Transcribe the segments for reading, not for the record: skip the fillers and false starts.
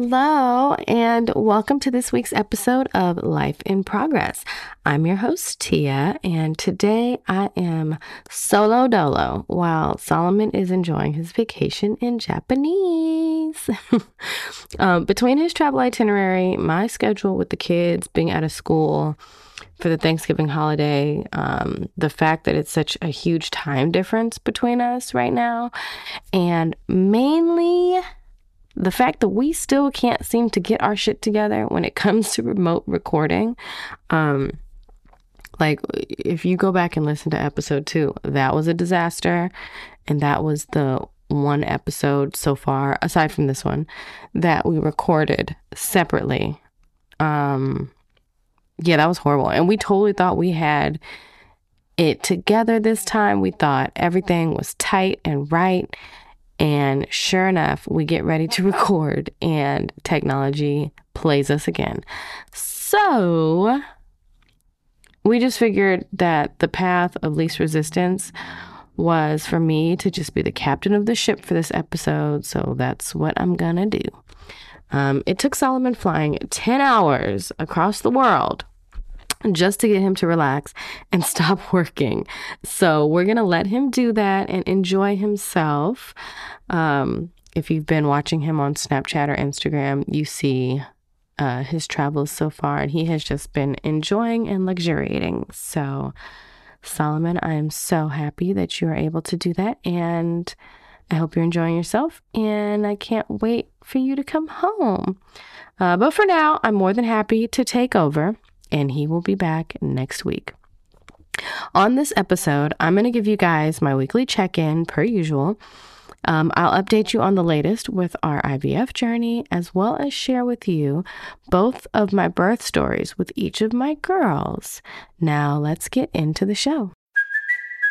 Hello, and welcome to this week's episode of Life in Progress. I'm your host, Tia, and today I am solo dolo while Solomon is enjoying his vacation in Japanese. Between his travel itinerary, my schedule with the kids, being out of school for the Thanksgiving holiday, the fact that it's such a huge time difference between us right now, and mainly the fact that we still can't seem to get our shit together when it comes to remote recording. Like, if you go back and listen to episode 2, that was a disaster. And that was the one episode so far, aside from this one, that we recorded separately. Yeah, that was horrible. And we totally thought we had it together this time. We thought everything was tight and right. And sure enough, we get ready to record and technology plays us again. So we just figured that the path of least resistance was for me to just be the captain of the ship for this episode. So that's what I'm gonna do. It took Solomon flying 10 hours across the world just to get him to relax and stop working. So we're going to let him do that and enjoy himself. If you've been watching him on Snapchat or Instagram, you see his travels so far, and he has just been enjoying and luxuriating. So Solomon, I'm so happy that you are able to do that, and I hope you're enjoying yourself, and I can't wait for you to come home. But for now, I'm more than happy to take over, and he will be back next week. On this episode, I'm going to give you guys my weekly check-in per usual. I'll update you on the latest with our IVF journey, as well as share with you both of my birth stories with each of my girls. Now let's get into the show.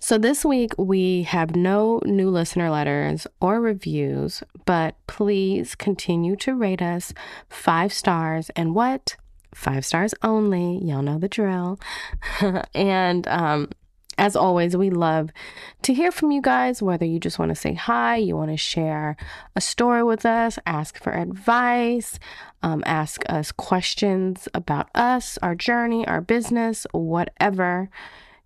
So this week, we have no new listener letters or reviews, but please continue to rate us 5 stars and 5 stars only. Y'all know the drill. And as always, we love to hear from you guys, whether you just want to say hi, you want to share a story with us, ask for advice, ask us questions about us, our journey, our business, whatever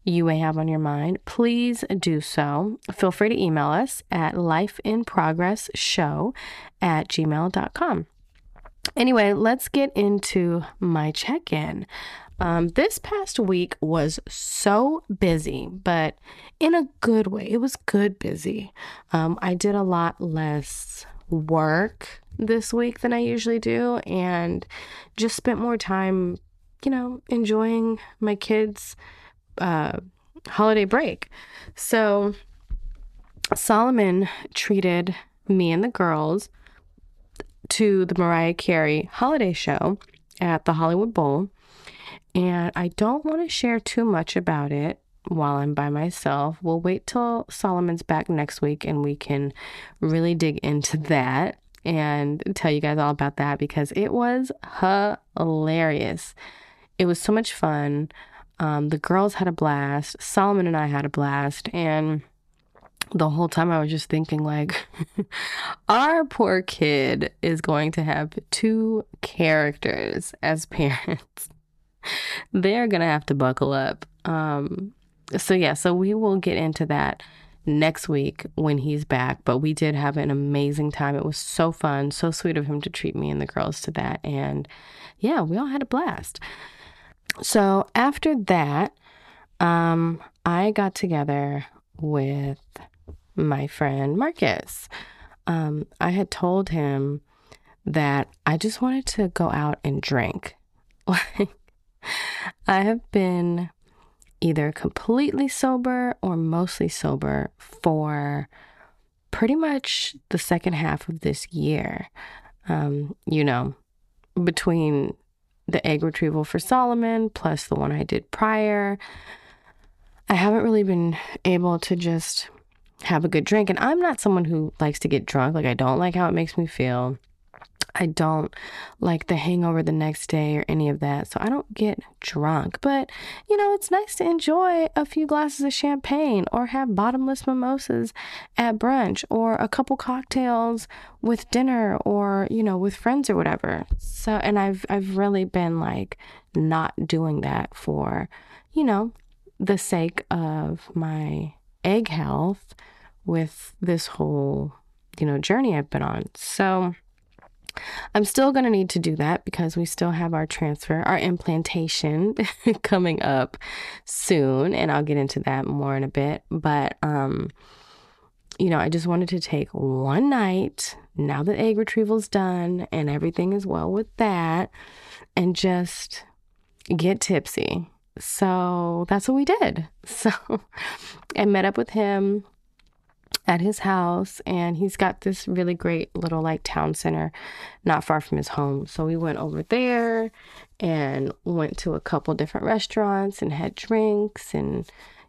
you may have on your mind, please do so. Feel free to email us at lifeinprogressshow@gmail.com. Anyway, let's get into my check-in. This past week was so busy, but in a good way. It was good busy. I did a lot less work this week than I usually do, and just spent more time, you know, enjoying my kids' holiday break. So Solomon treated me and the girls to the Mariah Carey holiday show at the Hollywood Bowl. And I don't want to share too much about it while I'm by myself. We'll wait till Solomon's back next week and we can really dig into that and tell you guys all about that, because it was hilarious. It was so much fun. The girls had a blast. Solomon and I had a blast. And the whole time I was just thinking, like, our poor kid is going to have 2 characters as parents. They're going to have to buckle up. So we will get into that next week when he's back. But we did have an amazing time. It was so fun. So sweet of him to treat me and the girls to that. And yeah, we all had a blast. So after that, I got together with my friend Marcus. I had told him that I just wanted to go out and drink. Like, I have been either completely sober or mostly sober for pretty much the second half of this year. You know, between the egg retrieval for Solomon plus the one I did prior, I haven't really been able to just have a good drink. And I'm not someone who likes to get drunk. Like, I don't like how it makes me feel. I don't like the hangover the next day or any of that. So I don't get drunk. But, you know, it's nice to enjoy a few glasses of champagne or have bottomless mimosas at brunch or a couple cocktails with dinner or, you know, with friends or whatever. So, and I've really been like not doing that for, you know, the sake of my egg health with this whole, you know, journey I've been on. So I'm still going to need to do that because we still have our transfer, our implantation coming up soon. And I'll get into that more in a bit. But, you know, I just wanted to take one night now that egg retrieval's done and everything is well with that and just get tipsy. So that's what we did. So I met up with him at his house, and he's got this really great little like town center not far from his home. So we went over there and went to a couple different restaurants and had drinks and,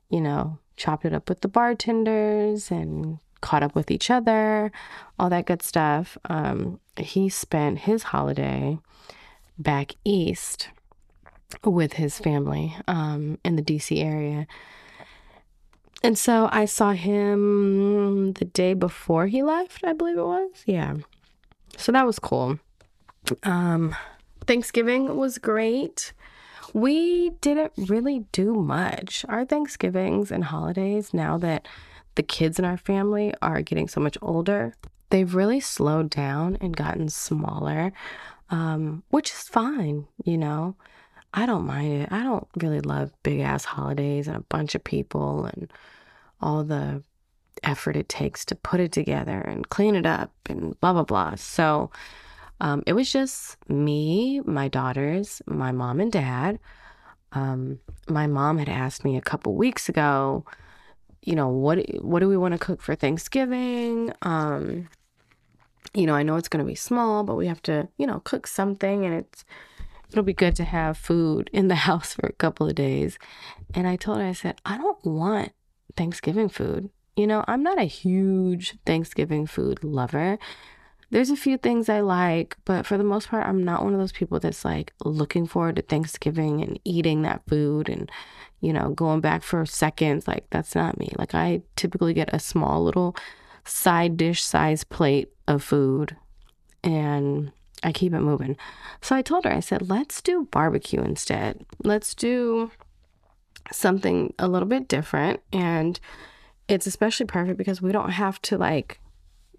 you know, chopped it up with the bartenders and caught up with each other, all that good stuff. He spent his holiday back east with his family in the DC area. And so I saw him the day before he left, I believe it was. Yeah. So that was cool. Thanksgiving was great. We didn't really do much. Our Thanksgivings and holidays, now that the kids in our family are getting so much older, they've really slowed down and gotten smaller, which is fine, you know. I don't mind it. I don't really love big ass holidays and a bunch of people and all the effort it takes to put it together and clean it up and blah, blah, blah. So it was just me, my daughters, my mom and dad. My mom had asked me a couple weeks ago, you know, what do we want to cook for Thanksgiving? You know, I know it's going to be small, but we have to, you know, cook something, and it'll be good to have food in the house for a couple of days. And I told her, I said, I don't want Thanksgiving food. You know, I'm not a huge Thanksgiving food lover. There's a few things I like, but for the most part, I'm not one of those people that's like looking forward to Thanksgiving and eating that food and, you know, going back for seconds. Like, that's not me. Like, I typically get a small little side dish size plate of food and I keep it moving. So I told her, I said, let's do barbecue instead. Let's do something a little bit different. And it's especially perfect because we don't have to like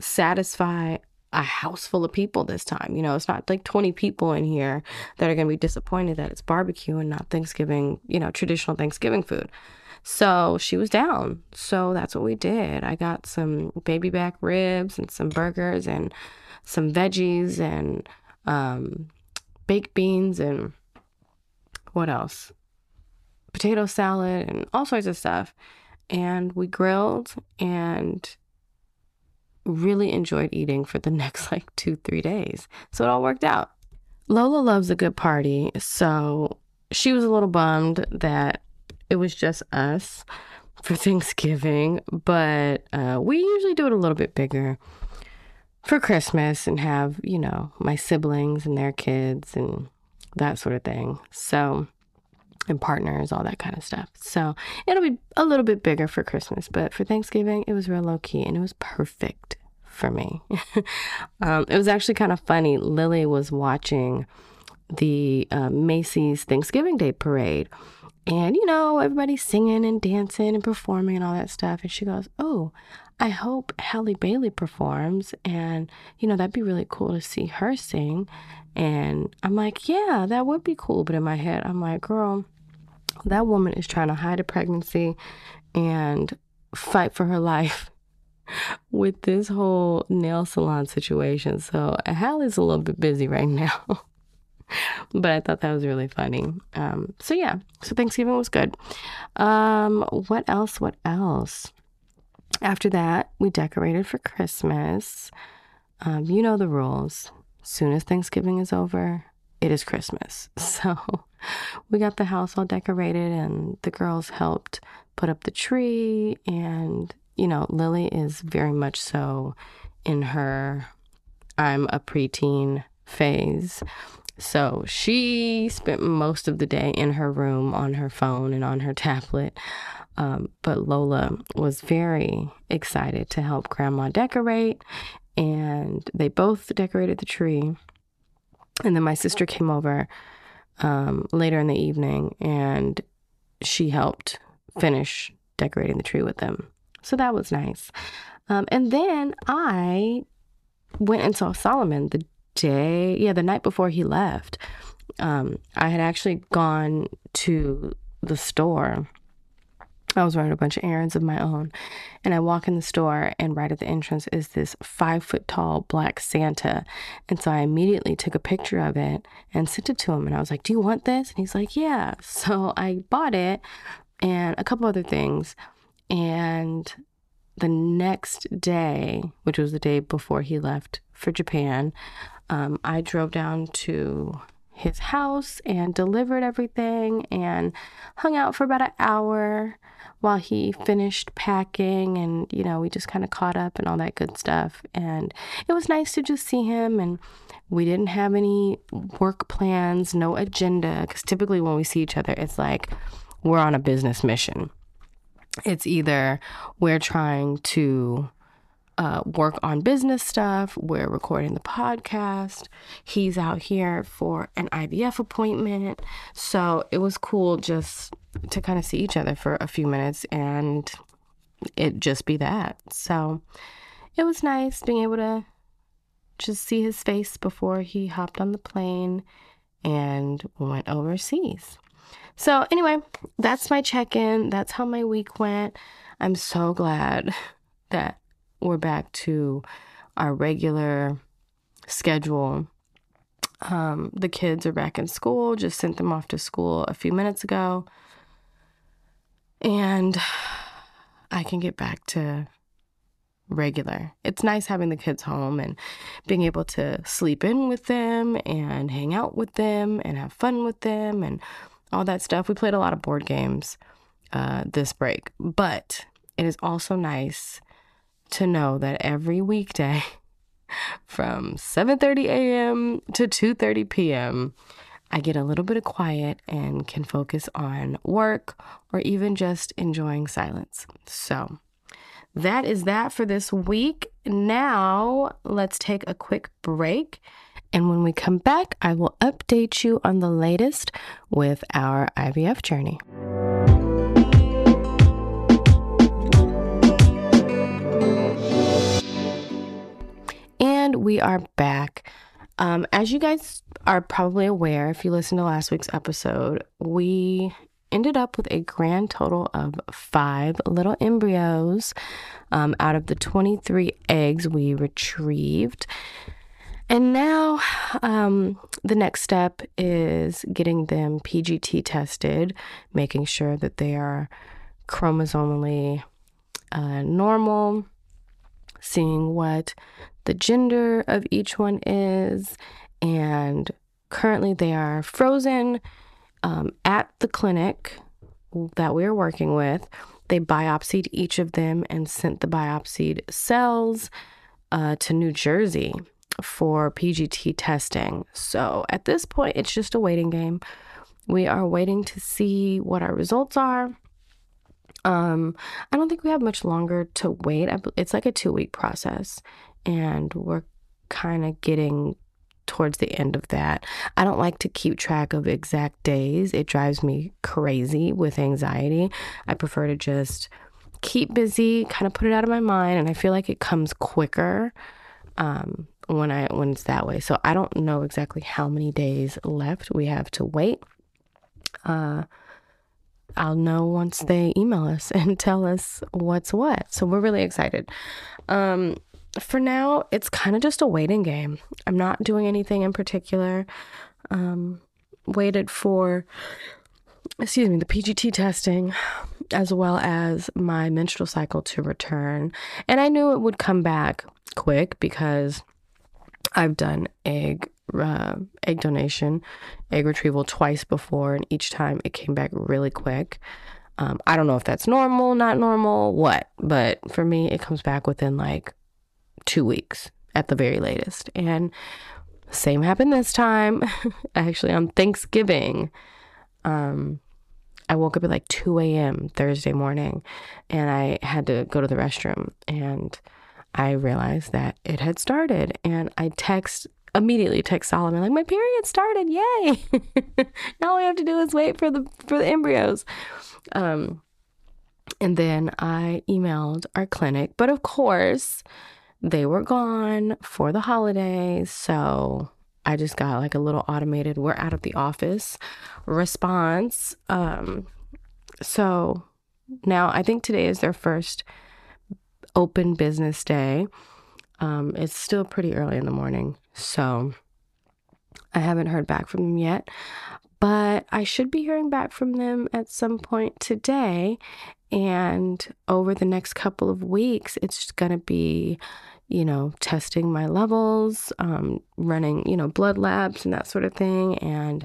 satisfy a house full of people this time. You know, it's not like 20 people in here that are going to be disappointed that it's barbecue and not Thanksgiving, you know, traditional Thanksgiving food. So she was down. So that's what we did. I got some baby back ribs and some burgers and some veggies and baked beans and what else? Potato salad and all sorts of stuff. And we grilled and really enjoyed eating for the next like 2-3 days. So it all worked out. Lola loves a good party. So she was a little bummed that it was just us for Thanksgiving, but we usually do it a little bit bigger for Christmas and have, you know, my siblings and their kids and that sort of thing. So, and partners, all that kind of stuff. So it'll be a little bit bigger for Christmas, but for Thanksgiving, it was real low key and it was perfect for me. It was actually kind of funny. Lily was watching the Macy's Thanksgiving Day Parade and, you know, everybody's singing and dancing and performing and all that stuff. And she goes, oh, I hope Halle Bailey performs, and, you know, that'd be really cool to see her sing. And I'm like, yeah, that would be cool. But in my head, I'm like, girl, that woman is trying to hide a pregnancy and fight for her life with this whole nail salon situation. So Halle's a little bit busy right now. But I thought that was really funny. So yeah, so Thanksgiving was good. What else? After that, we decorated for Christmas. You know the rules. Soon as Thanksgiving is over, it is Christmas. So we got the house all decorated and the girls helped put up the tree. And, you know, Lily is very much so in her I'm a preteen phase. So she spent most of the day in her room on her phone and on her tablet. But Lola was very excited to help Grandma decorate. And they both decorated the tree. And then my sister came over later in the evening, and she helped finish decorating the tree with them. So that was nice. And then I went and saw Solomon the night before he left. I had actually gone to the store. I was running a bunch of errands of my own, and I walk in the store, and right at the entrance is this 5-foot-tall black Santa. And so I immediately took a picture of it and sent it to him, and I was like, do you want this? And he's like, yeah. So I bought it and a couple other things. And the next day, which was the day before he left for Japan, I drove down to his house and delivered everything and hung out for about an hour while he finished packing. And, you know, we just kind of caught up and all that good stuff. And it was nice to just see him. And we didn't have any work plans, no agenda. Because typically when we see each other, it's like we're on a business mission. It's either we're trying to work on business stuff, we're recording the podcast, he's out here for an IVF appointment. So it was cool just to kind of see each other for a few minutes and it just be that. So it was nice being able to just see his face before he hopped on the plane and went overseas. So anyway, that's my check-in. That's how my week went. I'm so glad that we're back to our regular schedule. The kids are back in school. Just sent them off to school a few minutes ago. And I can get back to regular. It's nice having the kids home and being able to sleep in with them and hang out with them and have fun with them and all that stuff. We played a lot of board games this break. But it is also nice to know that every weekday from 7:30 a.m. to 2:30 p.m., I get a little bit of quiet and can focus on work or even just enjoying silence. So that is that for this week. Now let's take a quick break. And when we come back, I will update you on the latest with our IVF journey. We are back. As you guys are probably aware, if you listened to last week's episode, we ended up with a grand total of 5 little embryos out of the 23 eggs we retrieved. And now the next step is getting them PGT tested, making sure that they are chromosomally normal, seeing what the gender of each one is, and currently they are frozen at the clinic that we're working with. They biopsied each of them and sent the biopsied cells to New Jersey for PGT testing. So at this point, it's just a waiting game. We are waiting to see what our results are. I don't think we have much longer to wait. It's like a 2-week process. And we're kind of getting towards the end of that. I don't like to keep track of exact days. It drives me crazy with anxiety. I prefer to just keep busy, kind of put it out of my mind. And I feel like it comes quicker when it's that way. So I don't know exactly how many days left we have to wait. I'll know once they email us and tell us what's what. So we're really excited. For now, it's kind of just a waiting game. I'm not doing anything in particular. waited for, the PGT testing, as well as my menstrual cycle to return. And I knew it would come back quick because I've done egg donation, egg retrieval twice before, and each time it came back really quick. I don't know if that's normal, not normal, what, but for me, it comes back within like 2 weeks at the very latest. And same happened this time, actually on Thanksgiving. I woke up at like 2 a.m. Thursday morning, and I had to go to the restroom, and I realized that it had started, and I immediately text Solomon, like, my period started, yay. Now all we have to do is wait for the embryos. And then I emailed our clinic, but of course they were gone for the holidays, so I just got like a little automated, we're out of the office response. So now I think today is their first open business day. It's still pretty early in the morning, so I haven't heard back from them yet, but I should be hearing back from them at some point today. And over the next couple of weeks, it's just going to be, testing my levels, running, blood labs and that sort of thing, and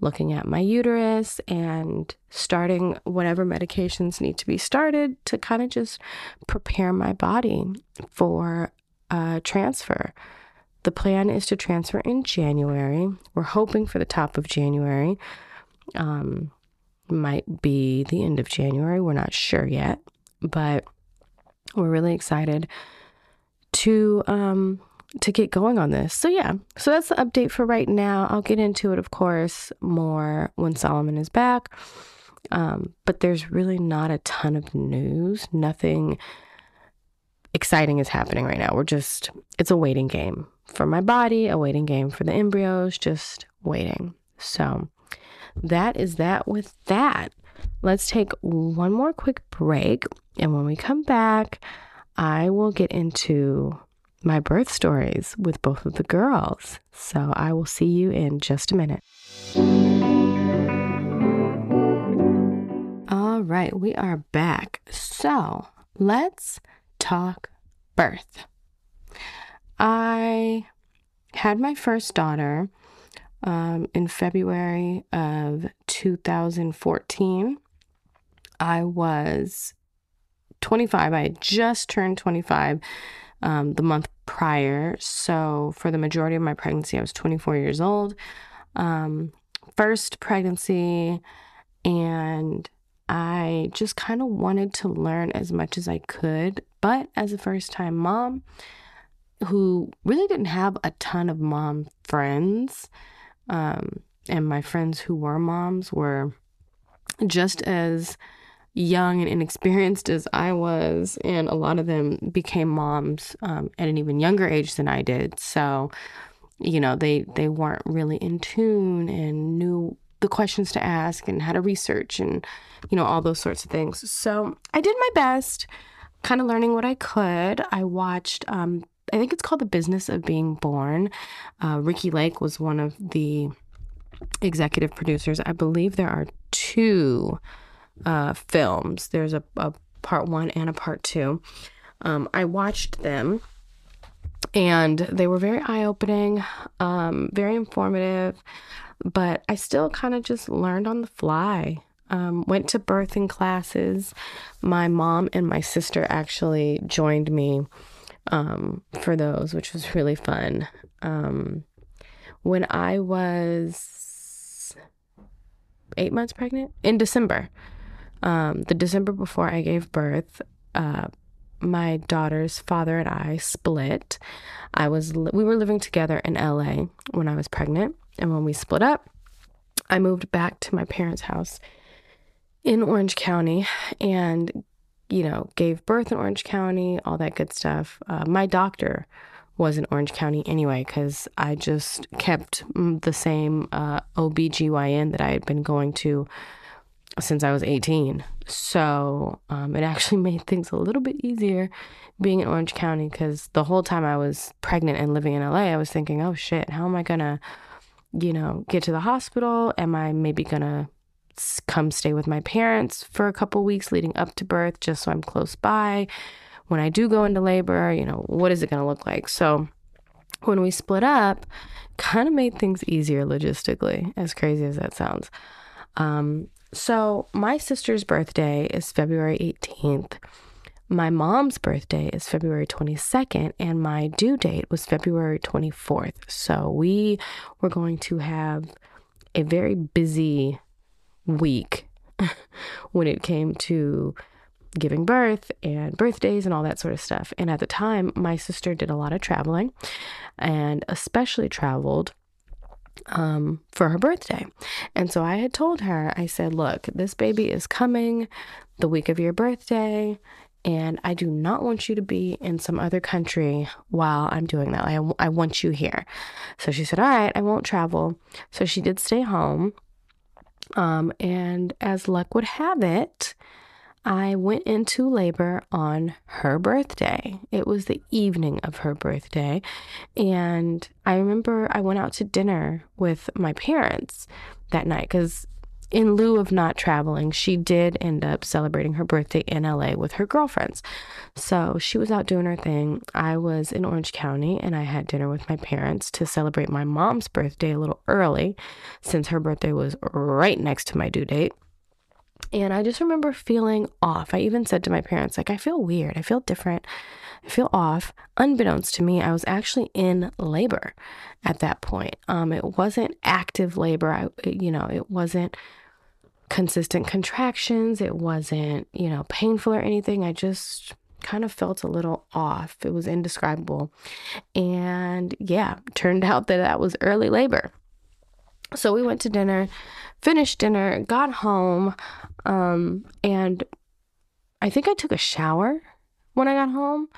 looking at my uterus and starting whatever medications need to be started to kind of just prepare my body for transfer. The plan is to transfer in January. We're hoping for the top of January. Might be the end of January. We're not sure yet, but we're really excited to get going on this. So yeah, so that's the update for right now. I'll get into it, of course, more when Solomon is back. But there's really not a ton of news. Nothing exciting is happening right now. It's a waiting game for my body, a waiting game for the embryos, just waiting. So that is that with that. Let's take one more quick break. And when we come back, I will get into my birth stories with both of the girls. So I will see you in just a minute. All right, we are back. So let's talk birth. I had my first daughter in February of 2014. I was 25. I had just turned 25 the month prior. So for the majority of my pregnancy, I was 24 years old. First pregnancy, and I just kind of wanted to learn as much as I could. But as a first-time mom who really didn't have a ton of mom friends, and my friends who were moms were just as young and inexperienced as I was, and a lot of them became moms at an even younger age than I did. So, they weren't really in tune and knew the questions to ask and how to research and, all those sorts of things. So I did my best, kind of learning what I could. I watched, I think it's called The Business of Being Born. Ricky Lake was one of the executive producers. I believe there are two films. There's a part one and a part two. I watched them, and they were very eye-opening, very informative, but I still kind of just learned on the fly. Went to birthing classes. My mom and my sister actually joined me for those, which was really fun. When I was 8 months pregnant, in December, the December before I gave birth, my daughter's father and I split. We were living together in LA when I was pregnant, and when we split up, I moved back to my parents' house in Orange County, and gave birth in Orange County, all that good stuff. My doctor was in Orange County anyway, because I just kept the same OBGYN that I had been going to since I was 18. So it actually made things a little bit easier being in Orange County, because the whole time I was pregnant and living in LA, I was thinking, oh shit, how am I going to you know, get to the hospital? Am I maybe going to come stay with my parents for a couple weeks leading up to birth just so I'm close by? When I do go into labor, you know, what is it going to look like? So when we split up, kind of made things easier logistically, as crazy as that sounds. So my sister's birthday is February 18th. My mom's birthday is February 22nd, and my due date was February 24th. So we were going to have a very busy week when it came to giving birth and birthdays and all that sort of stuff. And at the time, my sister did a lot of traveling, and especially traveled for her birthday. And so I had told her, I said, look, this baby is coming the week of your birthday, and I do not want you to be in some other country while I'm doing that. I want you here. So she said, all right, I won't travel. So she did stay home. And as luck would have it, I went into labor on her birthday. It was the evening of her birthday. And I remember I went out to dinner with my parents that night because in lieu of not traveling, she did end up celebrating her birthday in LA with her girlfriends. So she was out doing her thing. I was in Orange County and I had dinner with my parents to celebrate my mom's birthday a little early since her birthday was right next to my due date. And I just remember feeling off. I even said to my parents, like, I feel weird. I feel different. I feel off. Unbeknownst to me, I was actually in labor at that point. It wasn't active labor. It wasn't consistent contractions. It wasn't, you know, painful or anything. I just kind of felt a little off. It was indescribable. And yeah, turned out that was early labor. So we went to dinner, finished dinner, got home, and I think I took a shower when I got home,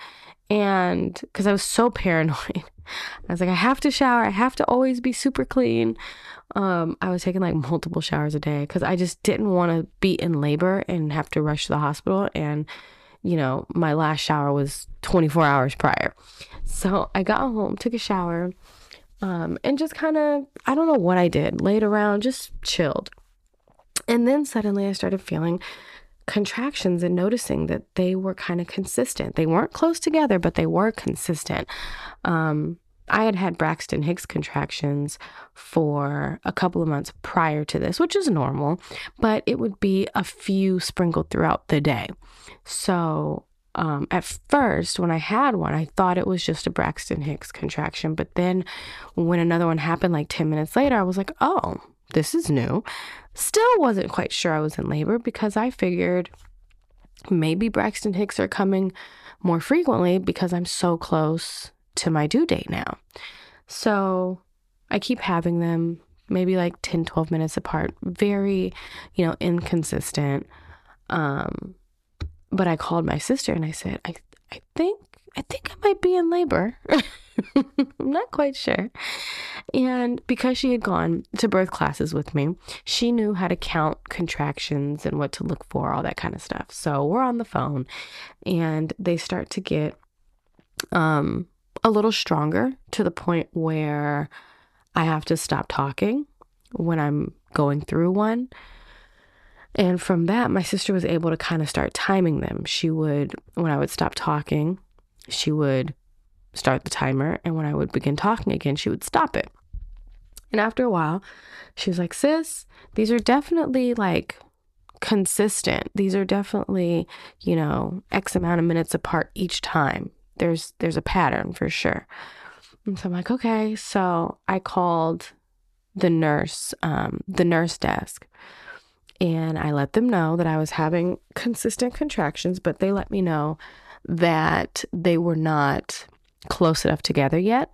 and because I was so paranoid. I was like, I have to shower. I have to always be super clean. I was taking like multiple showers a day because I just didn't want to be in labor and have to rush to the hospital. And, you know, my last shower was 24 hours prior. So I got home, took a shower. And just kind of, I don't know what I did, laid around, just chilled. And then suddenly I started feeling contractions and noticing that they were kind of consistent. They weren't close together, but they were consistent. I had Braxton Hicks contractions for a couple of months prior to this, which is normal, but it would be a few sprinkled throughout the day. So at first, when I had one, I thought it was just a Braxton Hicks contraction. But then when another one happened like 10 minutes later, I was like, oh, this is new. Still wasn't quite sure I was in labor because I figured maybe Braxton Hicks are coming more frequently because I'm so close to my due date now. So I keep having them maybe like 10, 12 minutes apart. Very, you know, inconsistent. But I called my sister and I said, I think I might be in labor. I'm not quite sure. And because she had gone to birth classes with me, she knew how to count contractions and what to look for, all that kind of stuff. So we're on the phone and they start to get a little stronger to the point where I have to stop talking when I'm going through one. And from that, my sister was able to kind of start timing them. She would, when I would stop talking, she would start the timer. And when I would begin talking again, she would stop it. And after a while, she was like, sis, these are definitely like consistent. These are definitely, you know, X amount of minutes apart each time. There's a pattern for sure. And so I'm like, okay. So I called the nurse desk. And I let them know that I was having consistent contractions, but they let me know that they were not close enough together yet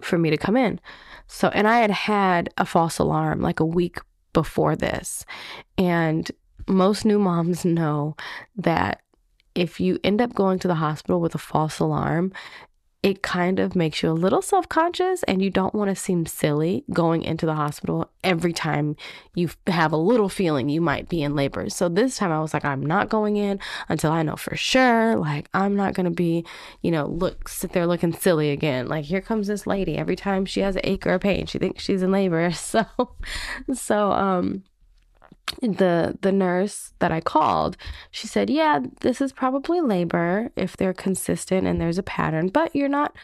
for me to come in. So, and I had a false alarm like a week before this. And most new moms know that if you end up going to the hospital with a false alarm, it kind of makes you a little self-conscious, and you don't want to seem silly going into the hospital every time you have a little feeling you might be in labor. So this time I was like, I'm not going in until I know for sure. Like, I'm not going to be, sit there looking silly again. Like, here comes this lady. Every time she has an ache or a pain, she thinks she's in labor. So the nurse that I called, she said, yeah, this is probably labor if they're consistent and there's a pattern, but they're not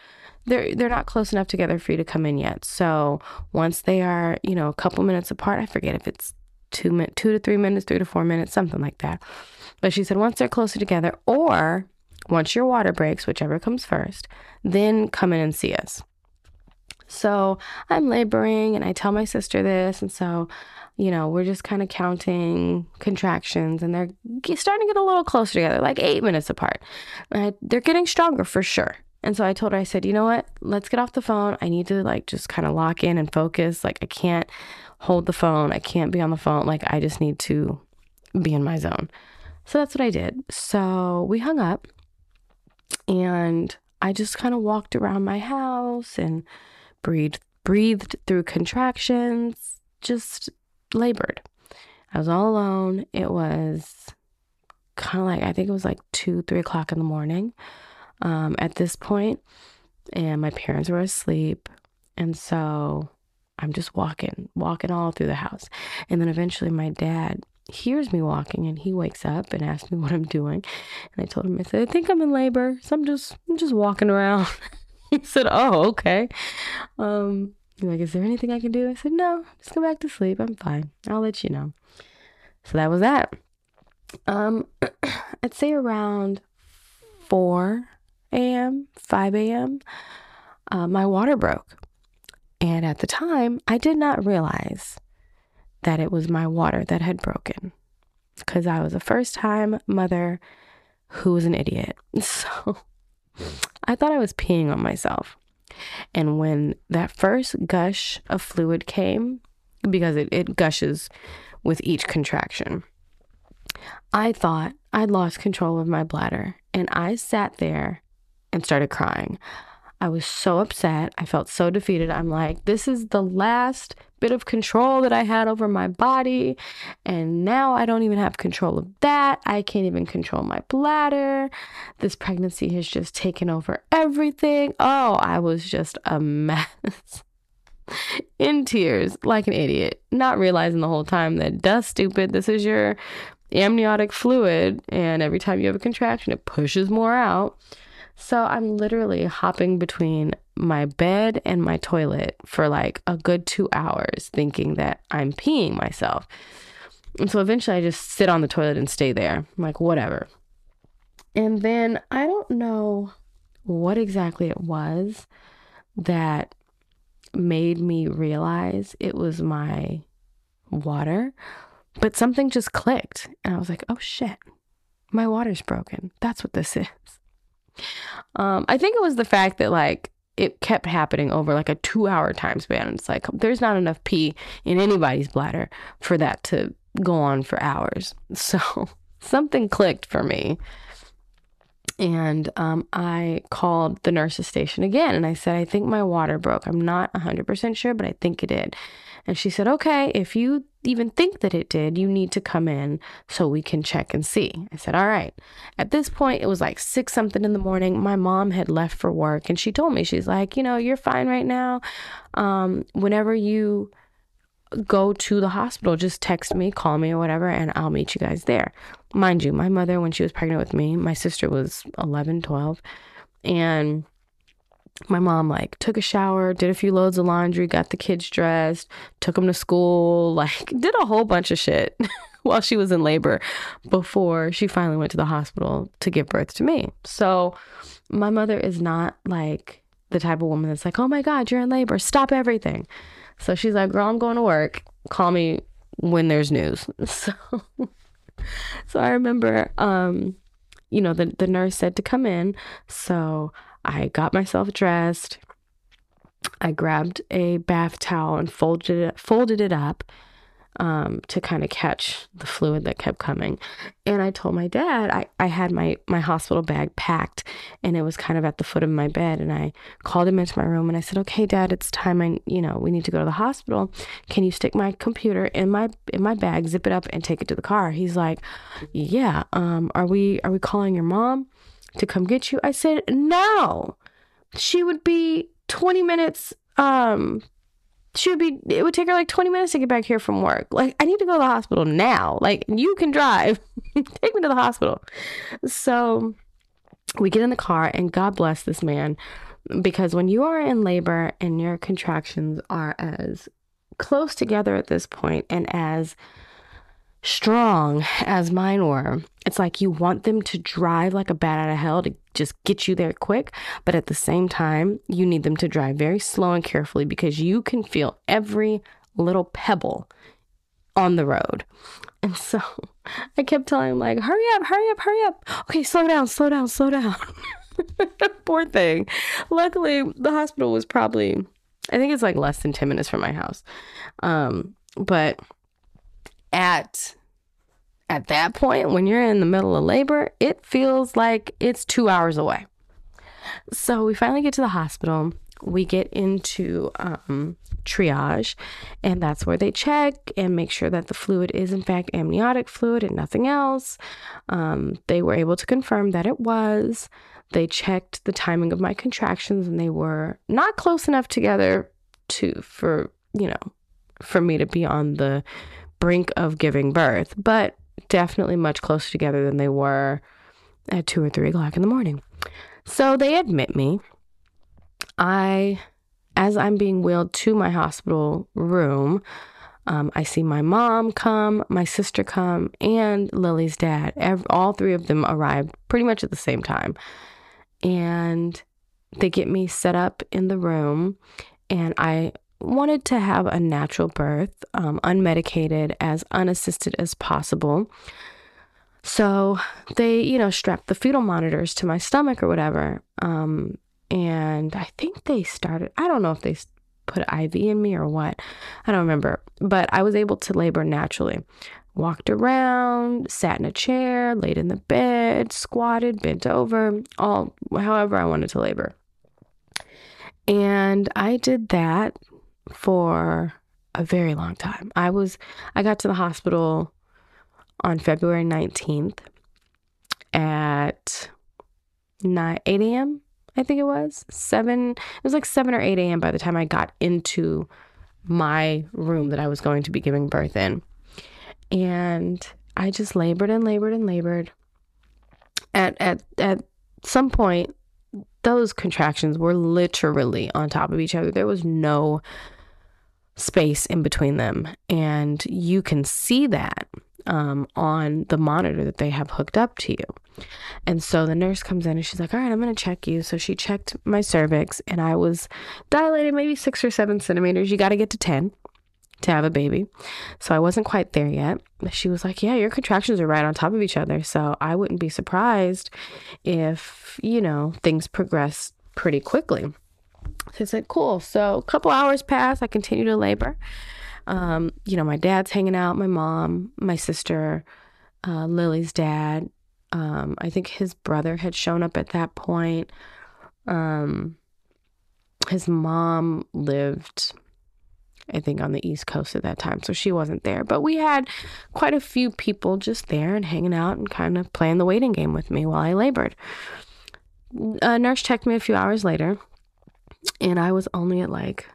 close enough together for you to come in yet. So once they are, a couple minutes apart, I forget if it's 2 to 3 minutes, 3 to 4 minutes, something like that. But she said, once they're closer together or once your water breaks, whichever comes first, then come in and see us. So I'm laboring and I tell my sister this. And so, we're just kind of counting contractions and they're starting to get a little closer together, like 8 minutes apart. They're getting stronger for sure. And so I told her, I said, you know what, let's get off the phone. I need to just kind of lock in and focus. I can't hold the phone. I can't be on the phone. I just need to be in my zone. So that's what I did. So we hung up and I just kind of walked around my house and breathed through contractions, just labored. I was all alone. It was kind of I think it was 2-3 o'clock in the morning at this point, and my parents were asleep. And so I'm just walking all through the house. And then eventually my dad hears me walking and he wakes up and asks me what I'm doing. And I told him, I said, I think I'm in labor. So I'm just walking around. He said, oh, okay. Is there anything I can do? I said, no, just go back to sleep. I'm fine. I'll let you know. So that was that. I'd say around 4 a.m., 5 a.m., my water broke. And at the time, I did not realize that it was my water that had broken because I was a first-time mother who was an idiot. So I thought I was peeing on myself. And when that first gush of fluid came, because it gushes with each contraction, I thought I'd lost control of my bladder. And I sat there and started crying. I was so upset. I felt so defeated. I'm like, this is the last bit of control that I had over my body. And now I don't even have control of that. I can't even control my bladder. This pregnancy has just taken over everything. Oh, I was just a mess. In tears, like an idiot, not realizing the whole time that that's stupid. This is your amniotic fluid. And every time you have a contraction, it pushes more out. So I'm literally hopping between my bed and my toilet for a good 2 hours thinking that I'm peeing myself. And so eventually I just sit on the toilet and stay there. I'm like, whatever. And then I don't know what exactly it was that made me realize it was my water, but something just clicked. And I was like, oh shit, my water's broken. That's what this is. I think it was the fact that it kept happening over a 2 hour time span. It's there's not enough pee in anybody's bladder for that to go on for hours. So something clicked for me. And I called the nurse's station again and I said, I think my water broke. I'm not 100% sure, but I think it did. And she said, okay, if you even think that it did, you need to come in so we can check and see. I said, all right. At this point, it was 6 something in the morning. My mom had left for work and she told me, she's like, you're fine right now. Whenever you go to the hospital, just text me, call me or whatever, and I'll meet you guys there. Mind you, my mother, when she was pregnant with me, my sister was 11, 12, and my mom took a shower, did a few loads of laundry, got the kids dressed, took them to school, did a whole bunch of shit while she was in labor before she finally went to the hospital to give birth to me. So my mother is not the type of woman that's oh my God, you're in labor, stop everything. So she's like, girl, I'm going to work. Call me when there's news. So I remember, the nurse said to come in. So I got myself dressed. I grabbed a bath towel and folded it up. to kind of catch the fluid that kept coming. And I told my dad, I had my hospital bag packed and it was kind of at the foot of my bed. And I called him into my room and I said, okay, Dad, it's time. We need to go to the hospital. Can you stick my computer in my bag, zip it up and take it to the car? He's like, yeah. Are we calling your mom to come get you? I said, no, she would be 20 minutes, it would take her like 20 minutes to get back here from work. Like, I need to go to the hospital now. Like, you can drive. Take me to the hospital. So we get in the car, and God bless this man, because when you are in labor and your contractions are as close together at this point and as strong as mine were, it's like you want them to drive like a bat out of hell to just get you there quick, but at the same time you need them to drive very slow and carefully because you can feel every little pebble on the road. And so I kept telling him, like, hurry up, okay, slow down. Poor thing. Luckily the hospital was probably, I think it's like less than 10 minutes from my house, but at that point, when you're in the middle of labor, it feels like it's 2 hours away. So we finally get to the hospital. We get into triage, and that's where they check and make sure that the fluid is, in fact, amniotic fluid and nothing else. They were able to confirm that it was. They checked the timing of my contractions, and they were not close enough together for me to be on the brink of giving birth, but definitely much closer together than they were at 2 or 3 o'clock in the morning. So they admit me. As I'm being wheeled to my hospital room, I see my mom come, my sister come, and Lily's dad. All three of them arrived pretty much at the same time. And they get me set up in the room, and I wanted to have a natural birth, unmedicated, as unassisted as possible. So they, strapped the fetal monitors to my stomach or whatever. And I think they started, I don't know if they put IV in me or what, I don't remember, but I was able to labor naturally. Walked around, sat in a chair, laid in the bed, squatted, bent over, however I wanted to labor. And I did that for a very long time. I got to the hospital on February 19th at 8 a.m. I think it was. It was like 7 or 8 a.m. by the time I got into my room that I was going to be giving birth in. And I just labored. At some point, those contractions were literally on top of each other. There was no space in between them. And you can see that on the monitor that they have hooked up to you. And so the nurse comes in and she's like, all right, I'm going to check you. So she checked my cervix, and I was dilated maybe 6 or 7 centimeters. You got to get to 10 to have a baby. So I wasn't quite there yet. She was like, yeah, your contractions are right on top of each other. So I wouldn't be surprised if, things progress pretty quickly. So I said, cool. So a couple hours pass. I continue to labor. My dad's hanging out, my mom, my sister, Lily's dad. I think his brother had shown up at that point. His mom lived, I think, on the East Coast at that time, so she wasn't there. But we had quite a few people just there and hanging out and kind of playing the waiting game with me while I labored. A nurse checked me a few hours later, and I was only at like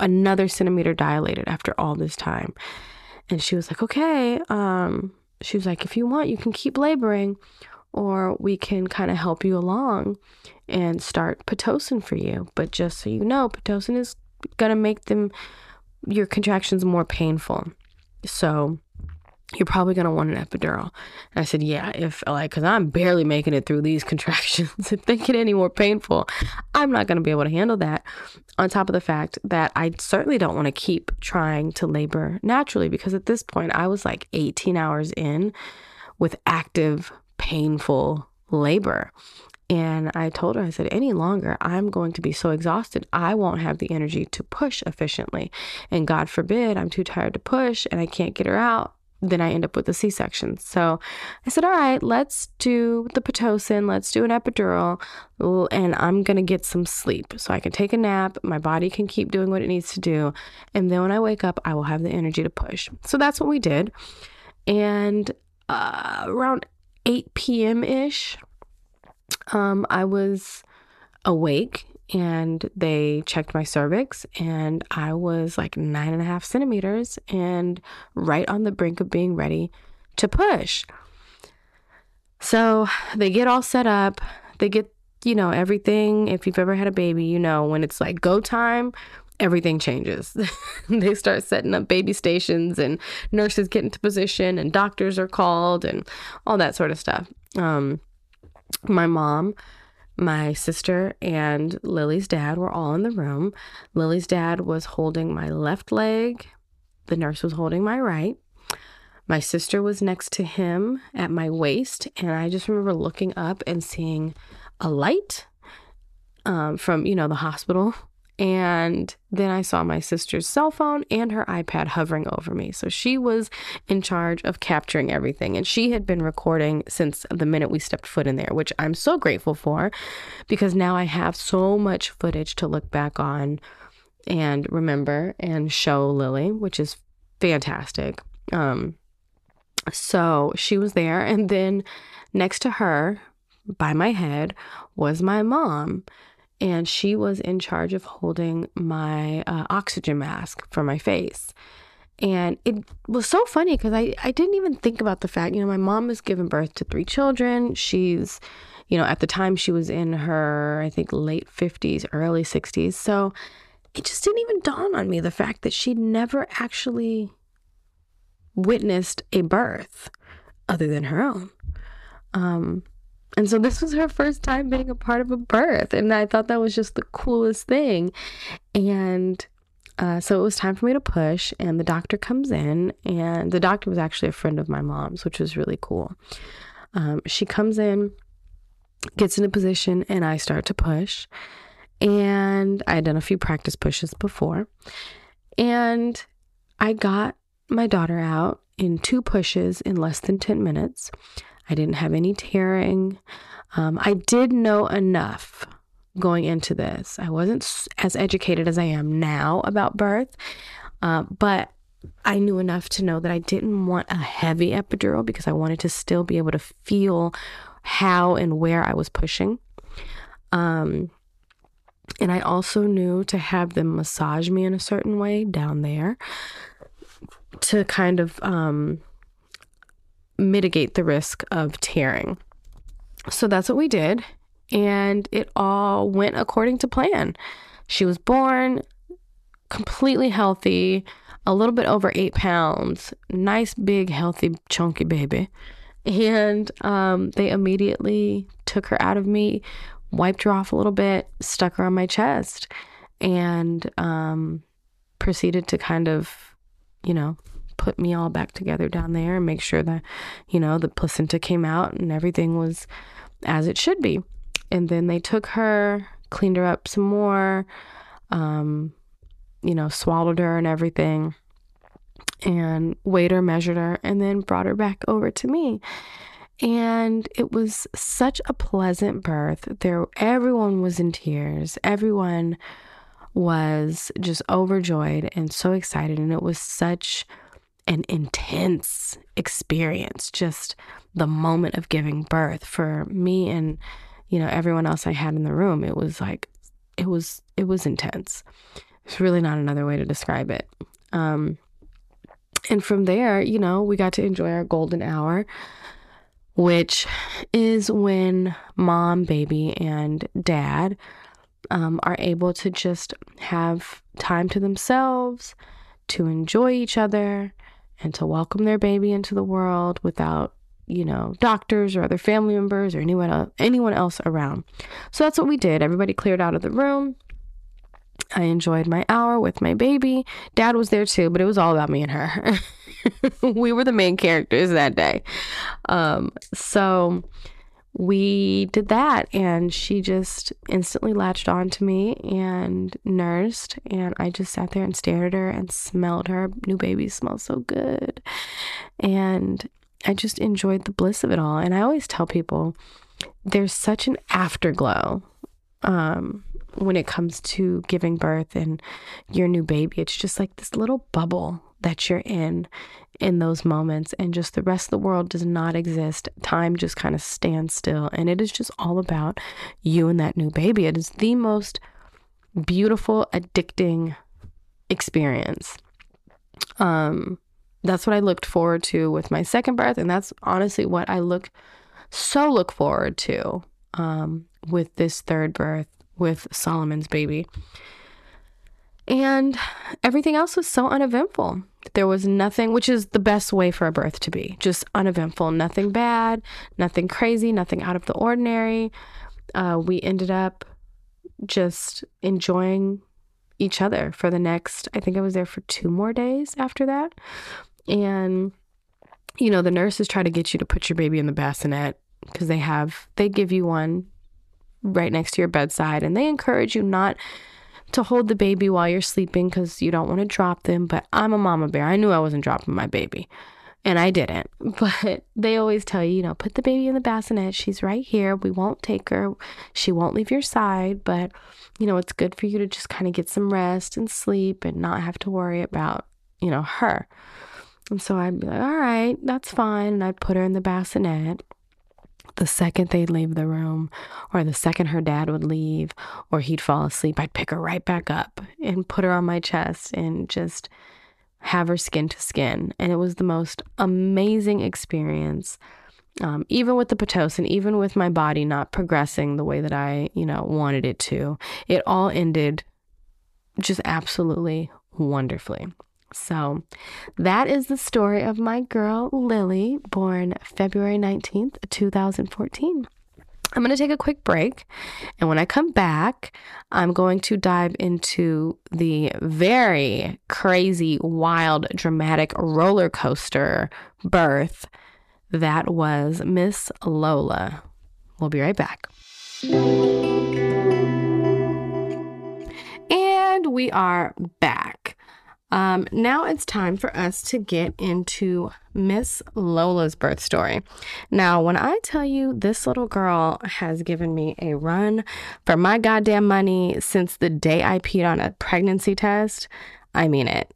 another centimeter dilated after all this time. And she was like, okay, she was like, if you want, you can keep laboring, or we can kind of help you along and start Pitocin for you. But just so you know, Pitocin is going to make your contractions more painful. So you're probably going to want an epidural. And I said, yeah, because I'm barely making it through these contractions. If they get any more painful, I'm not going to be able to handle that. On top of the fact that I certainly don't want to keep trying to labor naturally, because at this point I was like 18 hours in with active, painful labor. And I told her, I said, any longer, I'm going to be so exhausted. I won't have the energy to push efficiently. And God forbid, I'm too tired to push and I can't get her out. Then I end up with a C-section. So I said, all right, let's do the Pitocin. Let's do an epidural. And I'm going to get some sleep so I can take a nap. My body can keep doing what it needs to do. And then when I wake up, I will have the energy to push. So that's what we did. And around 8 p.m.-ish, I was awake and they checked my cervix and I was like 9.5 centimeters and right on the brink of being ready to push. So they get all set up. They get, you know, everything. If you've ever had a baby, you know, when it's like go time, everything changes. They start setting up baby stations and nurses get into position and doctors are called and all that sort of stuff. My mom, my sister, and Lily's dad were all in the room. Lily's dad was holding my left leg. The nurse was holding my right. My sister was next to him at my waist. And I just remember looking up and seeing a light from, you know, the hospital. And then I saw my sister's cell phone and her iPad hovering over me. So she was in charge of capturing everything. And she had been recording since the minute we stepped foot in there, which I'm so grateful for because now I have so much footage to look back on and remember and show Lily, which is fantastic. So she was there. And then next to her by my head was my mom. And she was in charge of holding my oxygen mask for my face. And it was so funny because I didn't even think about the fact, you know, my mom has given birth to 3 children. She's, you know, at the time she was in her, I think, late 50s, early 60s. So it just didn't even dawn on me the fact that she'd never actually witnessed a birth other than her own. And so this was her first time being a part of a birth. And I thought that was just the coolest thing. And so it was time for me to push. And the doctor comes in. And the doctor was actually a friend of my mom's, which was really cool. She comes in, gets into position, and I start to push. And I had done a few practice pushes before. And I got my daughter out in 2 pushes in less than 10 minutes. I didn't have any tearing. I did know enough going into this. I wasn't as educated as I am now about birth, but I knew enough to know that I didn't want a heavy epidural because I wanted to still be able to feel how and where I was pushing. And I also knew to have them massage me in a certain way down there to kind of mitigate the risk of tearing. So that's what we did. And it all went according to plan. She was born completely healthy, a little bit over 8 pounds, nice, big, healthy, chunky baby. And they immediately took her out of me, wiped her off a little bit, stuck her on my chest, and proceeded to kind of, you know, put me all back together down there and make sure that, you know, the placenta came out and everything was as it should be. And then they took her, cleaned her up some more, you know, swaddled her and everything, and weighed her, measured her, and then brought her back over to me. And it was such a pleasant birth. Everyone was in tears. Everyone was just overjoyed and so excited. And it was such an intense experience, just the moment of giving birth for me and, you know, everyone else I had in the room. It was like, it was intense. It's really not another way to describe it. And from there, you know, we got to enjoy our golden hour, which is when mom, baby, and dad are able to just have time to themselves, to enjoy each other, and to welcome their baby into the world without, you know, doctors or other family members or anyone else around. So that's what we did. Everybody cleared out of the room. I enjoyed my hour with my baby. Dad was there too, but it was all about me and her. We were the main characters that day. So we did that, and she just instantly latched on to me and nursed, and I just sat there and stared at her and smelled her. New baby smells so good. And I just enjoyed the bliss of it all. And I always tell people there's such an afterglow when it comes to giving birth and your new baby. It's just like this little bubble that you're in those moments, and just the rest of the world does not exist. Time just kind of stands still, and it is just all about you and that new baby. It is the most beautiful, addicting experience. That's what I looked forward to with my second birth, and that's honestly what I look forward to with this third birth, with Solomon's baby. And everything else was so uneventful. There was nothing, which is the best way for a birth to be, just uneventful, nothing bad, nothing crazy, nothing out of the ordinary. We ended up just enjoying each other for the next, I think I was there for 2 more days after that. And, you know, the nurses try to get you to put your baby in the bassinet because they give you one right next to your bedside, and they encourage you not to hold the baby while you're sleeping because you don't want to drop them. But I'm a mama bear. I knew I wasn't dropping my baby, and I didn't. But they always tell you, you know, put the baby in the bassinet. She's right here. We won't take her. She won't leave your side. But, you know, it's good for you to just kind of get some rest and sleep and not have to worry about, you know, her. And so I'd be like, all right, that's fine. And I'd put her in the bassinet. The second they'd leave the room, or the second her dad would leave or he'd fall asleep, I'd pick her right back up and put her on my chest and just have her skin to skin. And it was the most amazing experience, even with the Pitocin, even with my body not progressing the way that I, you know, wanted it to. It all ended just absolutely wonderfully. So that is the story of my girl, Lily, born February 19th, 2014. I'm going to take a quick break, and when I come back, I'm going to dive into the very crazy, wild, dramatic roller coaster birth that was Miss Lola. We'll be right back. And we are back. Now it's time for us to get into Miss Lola's birth story. Now, when I tell you this little girl has given me a run for my goddamn money since the day I peed on a pregnancy test, I mean it.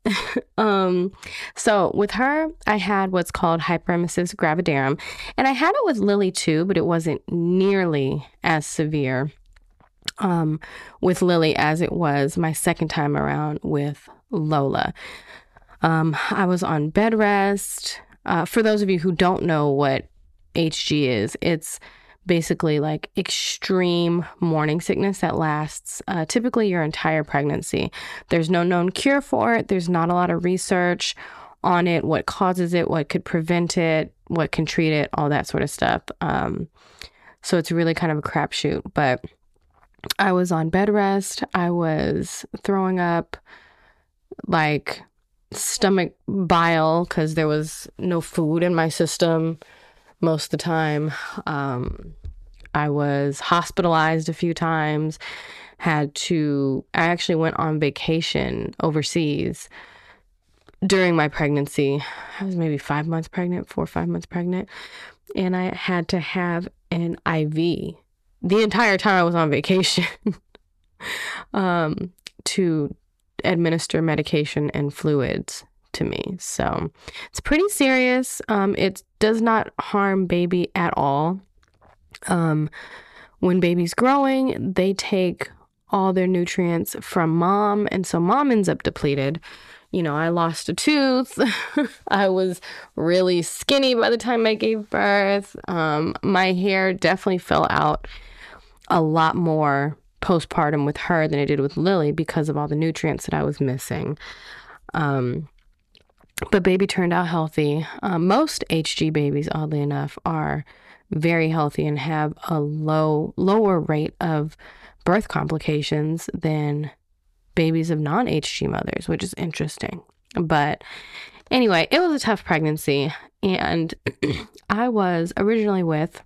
So with her, I had what's called hyperemesis gravidarum, and I had it with Lily too, but it wasn't nearly as severe with Lily as it was my second time around with Lola. I was on bed rest. For those of you who don't know what HG is, it's basically like extreme morning sickness that lasts typically your entire pregnancy. There's no known cure for it. There's not a lot of research on it, what causes it, what could prevent it, what can treat it, all that sort of stuff. So it's really kind of a crapshoot. But I was on bed rest. I was throwing up like stomach bile because there was no food in my system most of the time. I was hospitalized a few times, I actually went on vacation overseas during my pregnancy. I was maybe 4 or 5 months pregnant, and I had to have an IV the entire time I was on vacation to administer medication and fluids to me. So it's pretty serious. It does not harm baby at all. When baby's growing, they take all their nutrients from mom, and so mom ends up depleted. You know, I lost a tooth. I was really skinny by the time I gave birth. My hair definitely fell out a lot more postpartum with her than I did with Lily because of all the nutrients that I was missing. But baby turned out healthy. Most HG babies, oddly enough, are very healthy and have a lower rate of birth complications than babies of non-HG mothers, which is interesting. But anyway, it was a tough pregnancy, and I was originally with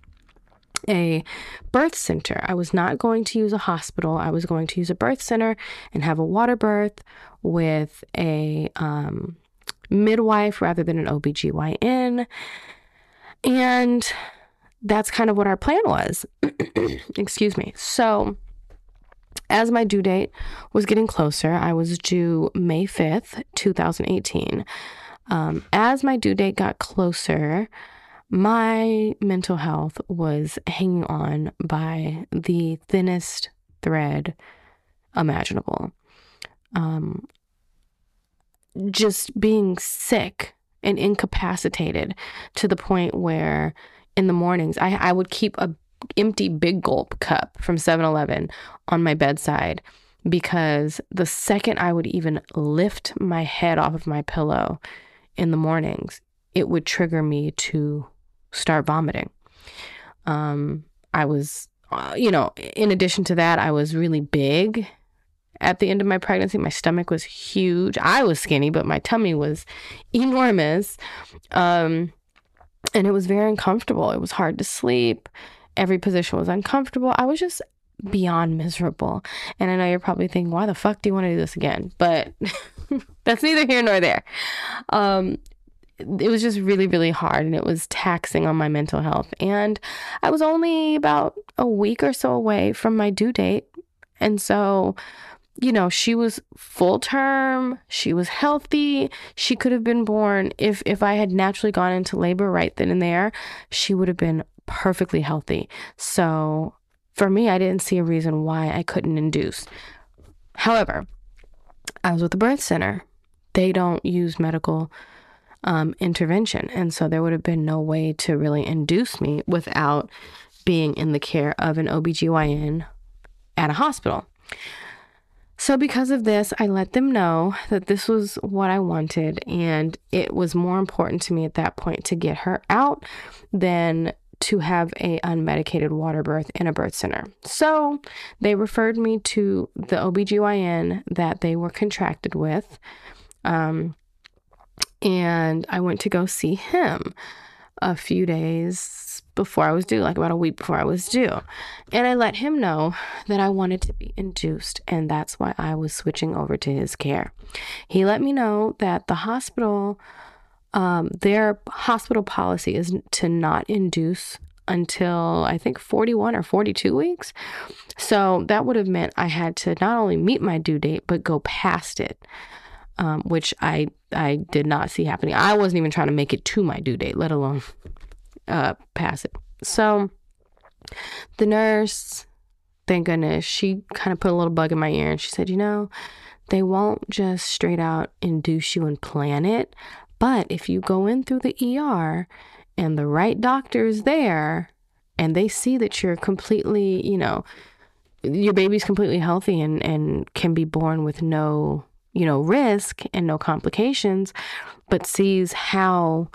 a birth center. I was not going to use a hospital. I was going to use a birth center and have a water birth with a midwife rather than an OBGYN. And that's kind of what our plan was. Excuse me. So as my due date was getting closer, I was due May 5th, 2018. As my due date got closer, my mental health was hanging on by the thinnest thread imaginable. Just being sick and incapacitated to the point where in the mornings I would keep a empty Big Gulp cup from 7-Eleven on my bedside, because the second I would even lift my head off of my pillow in the mornings, it would trigger me to start vomiting. I was, in addition to that, I was really big at the end of my pregnancy. My stomach was huge. I was skinny, but my tummy was enormous. And it was very uncomfortable. It was hard to sleep. Every position was uncomfortable. I was just beyond miserable. And I know you're probably thinking, why the fuck do you want to do this again? But that's neither here nor there. It was just really, really hard, and it was taxing on my mental health. And I was only about a week or so away from my due date. And so, she was full term. She was healthy. She could have been born. If I had naturally gone into labor right then and there, she would have been perfectly healthy. So for me, I didn't see a reason why I couldn't induce. However, I was with the birth center. They don't use medical intervention. And so there would have been no way to really induce me without being in the care of an OBGYN at a hospital. So because of this, I let them know that this was what I wanted, and it was more important to me at that point to get her out than to have a unmedicated water birth in a birth center. So they referred me to the OBGYN that they were contracted with, and I went to go see him a few days before I was due, like about a week before I was due. And I let him know that I wanted to be induced, and that's why I was switching over to his care. He let me know that the hospital, their hospital policy is to not induce until I think 41 or 42 weeks. So that would have meant I had to not only meet my due date, but go past it. Which I did not see happening. I wasn't even trying to make it to my due date, let alone pass it. So the nurse, thank goodness, she kind of put a little bug in my ear, and she said, they won't just straight out induce you and plan it, but if you go in through the ER and the right doctor is there and they see that you're completely, your baby's completely healthy and can be born with no risk and no complications, but sees how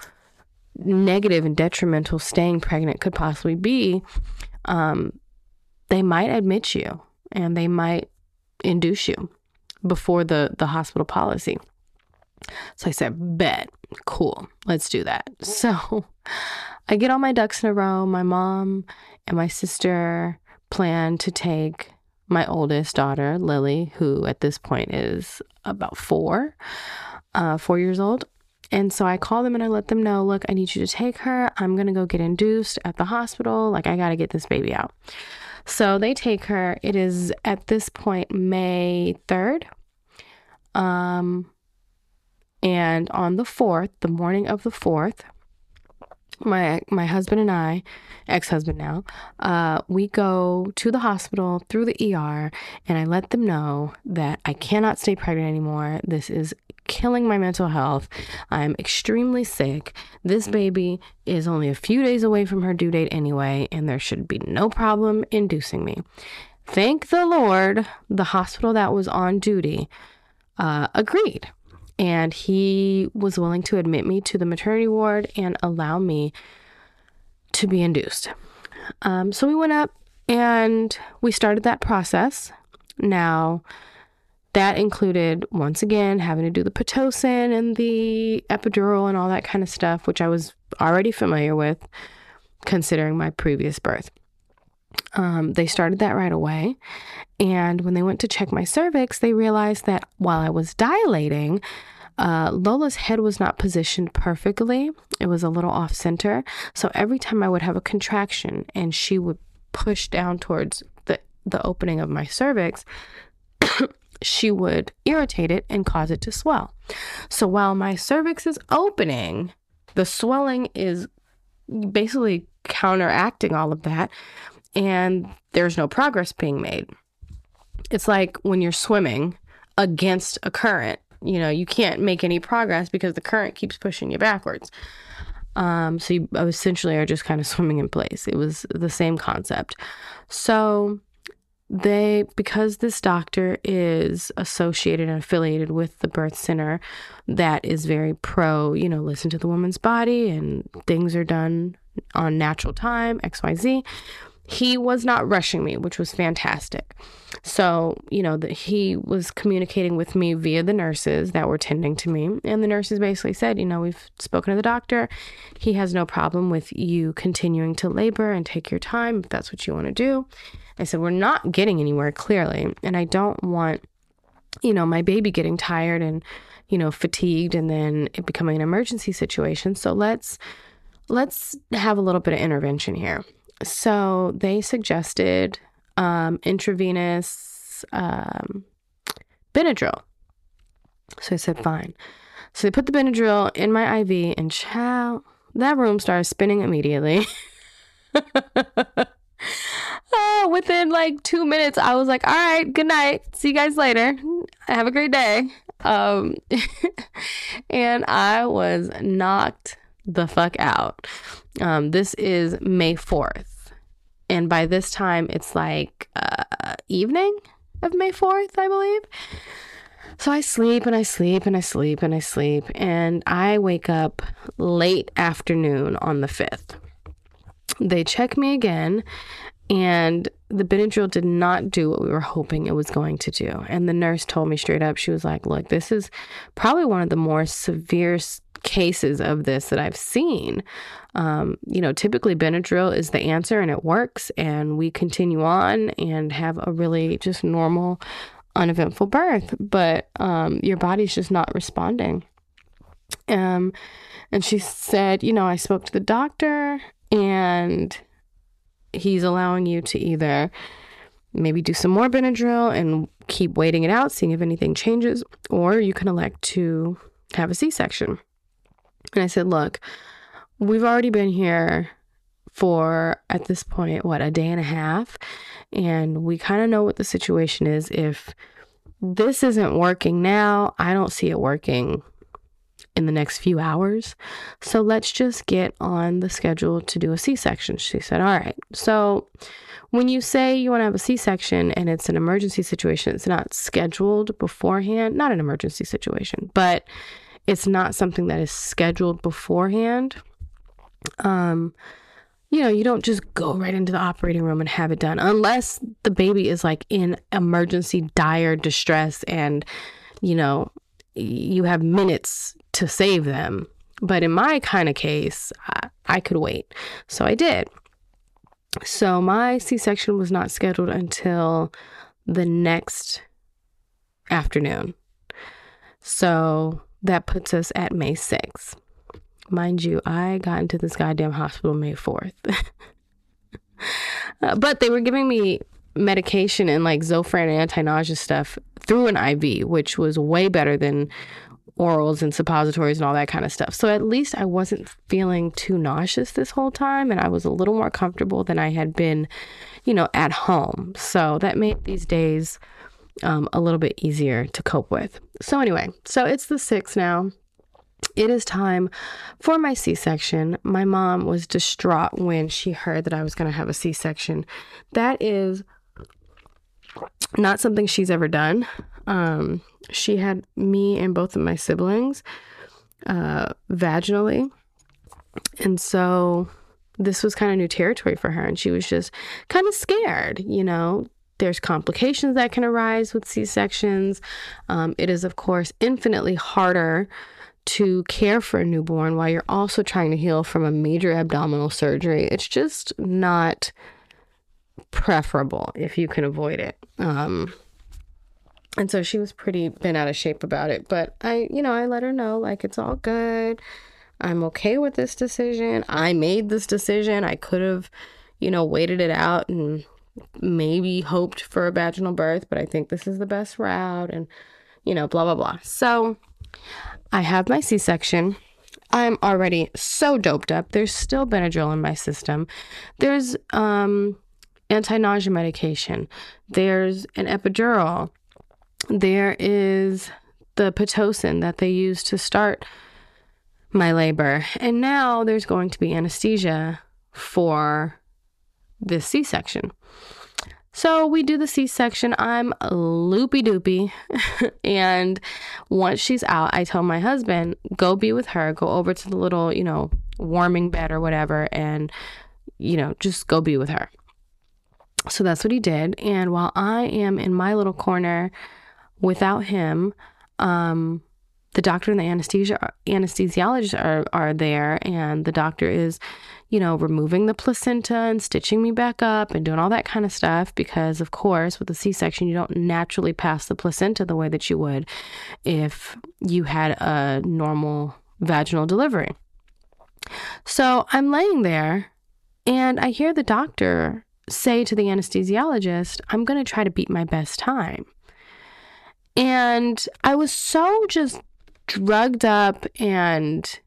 negative and detrimental staying pregnant could possibly be, they might admit you and they might induce you before the hospital policy. So I said, bet, cool, let's do that. So I get all my ducks in a row. My mom and my sister plan to take my oldest daughter, Lily, who at this point is about 4 years old. And so I call them and I let them know, look, I need you to take her. I'm going to go get induced at the hospital. I got to get this baby out. So they take her. It is at this point, May 3rd. And on the 4th, the morning of the 4th, my husband and I, ex-husband now, we go to the hospital through the ER, and I let them know that I cannot stay pregnant anymore. This is killing my mental health. I'm extremely sick. This baby is only a few days away from her due date anyway, and there should be no problem inducing me. Thank the Lord, the hospital that was on duty agreed. And he was willing to admit me to the maternity ward and allow me to be induced. So we went up and we started that process. Now, that included, once again, having to do the Pitocin and the epidural and all that kind of stuff, which I was already familiar with considering my previous birth. They started that right away. And when they went to check my cervix, they realized that while I was dilating, Lola's head was not positioned perfectly. It was a little off center. So every time I would have a contraction and she would push down towards the opening of my cervix, she would irritate it and cause it to swell. So while my cervix is opening, the swelling is basically counteracting all of that, and there's no progress being made. It's like when you're swimming against a current, you know, you can't make any progress because the current keeps pushing you backwards. So you essentially are just kind of swimming in place. It was the same concept. So because this doctor is associated and affiliated with the birth center that is very pro, you know, listen to the woman's body and things are done on natural time, XYZ. He was not rushing me, which was fantastic. So, you know, he was communicating with me via the nurses that were tending to me. And the nurses basically said, you know, we've spoken to the doctor. He has no problem with you continuing to labor and take your time if that's what you want to do. I said, we're not getting anywhere, clearly. And I don't want, you know, my baby getting tired and, you know, fatigued and then it becoming an emergency situation. So let's have a little bit of intervention here. So they suggested intravenous Benadryl. So I said, fine. So they put the Benadryl in my IV and child, that room started spinning immediately. Within like 2 minutes, I was like, all right, good night. See you guys later. Have a great day. And I was knocked the fuck out. This is May 4th. And by this time, it's like evening of May 4th, I believe. So I sleep and I sleep and I sleep and I sleep. And I wake up late afternoon on the 5th. They check me again. And the Benadryl did not do what we were hoping it was going to do. And the nurse told me straight up, she was like, look, this is probably one of the more severe cases of this that I've seen. You know, typically Benadryl is the answer and it works. And we continue on and have a really just normal, uneventful birth. But your body's just not responding. And she said, you know, I spoke to the doctor and he's allowing you to either maybe do some more Benadryl and keep waiting it out, seeing if anything changes, or you can elect to have a C-section. And I said, look, we've already been here for, at this point, a day and a half. And we kind of know what the situation is. If this isn't working now, I don't see it working in the next few hours. So let's just get on the schedule to do a C-section. She said, all right. So when you say you want to have a C-section and it's an emergency situation, it's not scheduled beforehand, not an emergency situation, but it's not something that is scheduled beforehand. You know, you don't just go right into the operating room and have it done unless the baby is like in emergency dire distress and, you know, you have minutes to save them. But in my kind of case, I could wait. So I did. So my C-section was not scheduled until the next afternoon. So that puts us at May 6th. Mind you, I got into this goddamn hospital May 4th. But they were giving me medication and like Zofran and anti-nausea stuff through an IV, which was way better than orals and suppositories and all that kind of stuff. So at least I wasn't feeling too nauseous this whole time. And I was a little more comfortable than I had been, you know, at home. So that made these days a little bit easier to cope with. So anyway, so it's the 6th now. It is time for my C-section. My mom was distraught when she heard that I was going to have a C-section. That is not something she's ever done. She had me and both of my siblings vaginally. And so this was kind of new territory for her. And she was just kind of scared, you know. There's complications that can arise with C-sections. It is, of course, infinitely harder to care for a newborn while you're also trying to heal from a major abdominal surgery. It's just not preferable if you can avoid it. And so she was pretty bent out of shape about it. But I let her know, like, it's all good. I'm okay with this decision. I made this decision. I could have, waited it out and maybe hoped for a vaginal birth, but I think this is the best route and, blah, blah, blah. So I have my C-section. I'm already so doped up. There's still Benadryl in my system. There's anti-nausea medication. There's an epidural. There is the Pitocin that they use to start my labor. And now there's going to be anesthesia for this C-section. So we do the C-section. I'm loopy-doopy. And once she's out, I tell my husband, go be with her. Go over to the little, warming bed or whatever. And, just go be with her. So that's what he did. And while I am in my little corner without him, the doctor and the anesthesiologist are there, and the doctor is, removing the placenta and stitching me back up and doing all that kind of stuff because, of course, with a C-section, you don't naturally pass the placenta the way that you would if you had a normal vaginal delivery. So I'm laying there, and I hear the doctor say to the anesthesiologist, I'm going to try to beat my best time. And I was so just drugged up and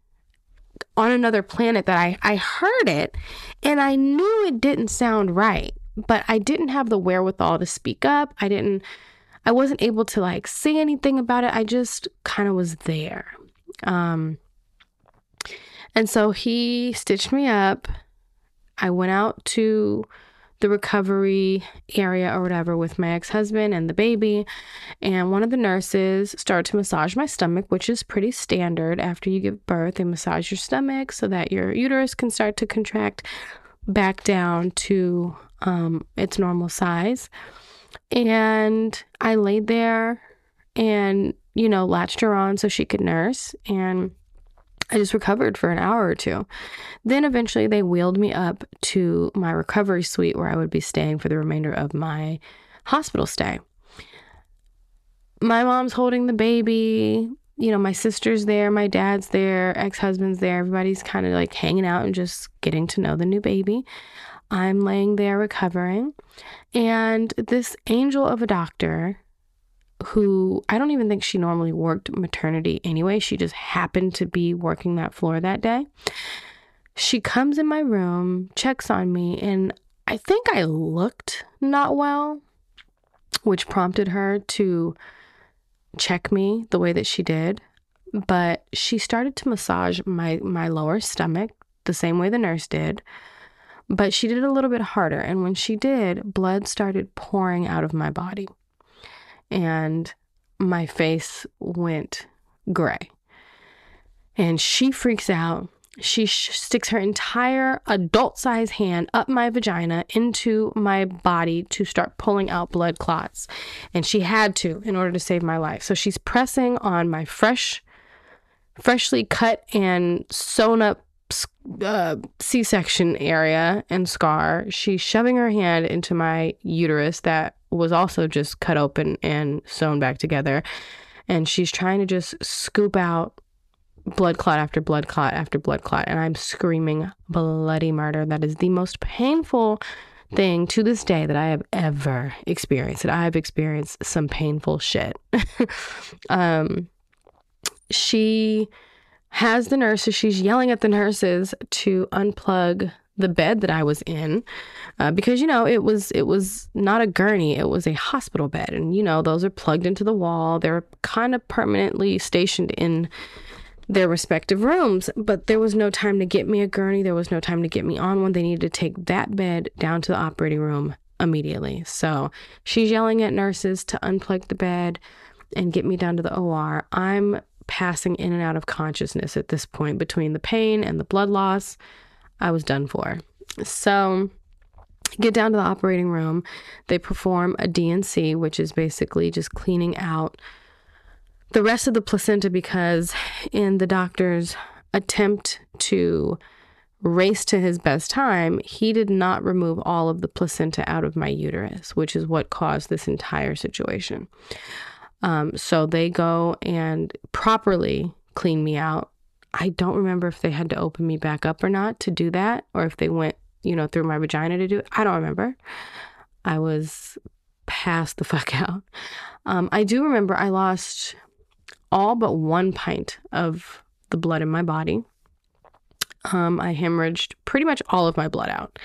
on another planet that I heard it and I knew it didn't sound right, but I didn't have the wherewithal to speak up. I wasn't able to say anything about it. I just kind of was there. And so he stitched me up. I went out to the recovery area or whatever with my ex-husband and the baby, and one of the nurses started to massage my stomach, which is pretty standard after you give birth. They massage your stomach so that your uterus can start to contract back down to its normal size. And I laid there and latched her on so she could nurse, and I just recovered for an hour or two. Then eventually they wheeled me up to my recovery suite where I would be staying for the remainder of my hospital stay. My mom's holding the baby. My sister's there, my dad's there, ex-husband's there. Everybody's kind of hanging out and just getting to know the new baby. I'm laying there recovering. And this angel of a doctor, who I don't even think she normally worked maternity anyway. She just happened to be working that floor that day. She comes in my room, checks on me, and I think I looked not well, which prompted her to check me the way that she did. But she started to massage my lower stomach the same way the nurse did. But she did it a little bit harder. And when she did, blood started pouring out of my body. And my face went gray. And she freaks out. She sticks her entire adult-sized hand up my vagina into my body to start pulling out blood clots. And she had to in order to save my life. So she's pressing on my freshly cut and sewn up C-section area and scar. She's shoving her hand into my uterus that was also just cut open and sewn back together. And she's trying to just scoop out blood clot after blood clot after blood clot. And I'm screaming bloody murder. That is the most painful thing to this day that I have ever experienced. And I have experienced some painful shit. She has the nurses. She's yelling at the nurses to unplug the bed that I was in, because, it was not a gurney. It was a hospital bed. And, those are plugged into the wall. They're kind of permanently stationed in their respective rooms, but there was no time to get me a gurney. There was no time to get me on one. They needed to take that bed down to the operating room immediately. So she's yelling at nurses to unplug the bed and get me down to the OR. I'm passing in and out of consciousness at this point between the pain and the blood loss. I was done for. So get down to the operating room. They perform a DNC, which is basically just cleaning out the rest of the placenta, because in the doctor's attempt to race to his best time, he did not remove all of the placenta out of my uterus, which is what caused this entire situation. So they go and properly clean me out. I don't remember if they had to open me back up or not to do that, or if they went, through my vagina to do it. I don't remember. I was passed the fuck out. I do remember I lost all but 1 pint of the blood in my body. I hemorrhaged pretty much all of my blood out.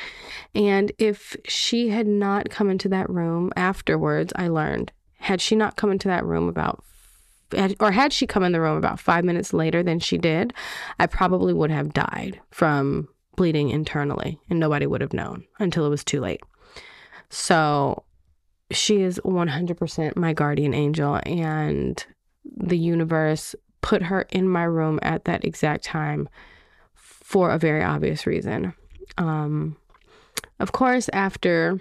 And if she had not come into that room afterwards, I learned, had she come in the room about 5 minutes later than she did, I probably would have died from bleeding internally, and nobody would have known until it was too late. So she is 100% my guardian angel, and the universe put her in my room at that exact time for a very obvious reason. Of course, after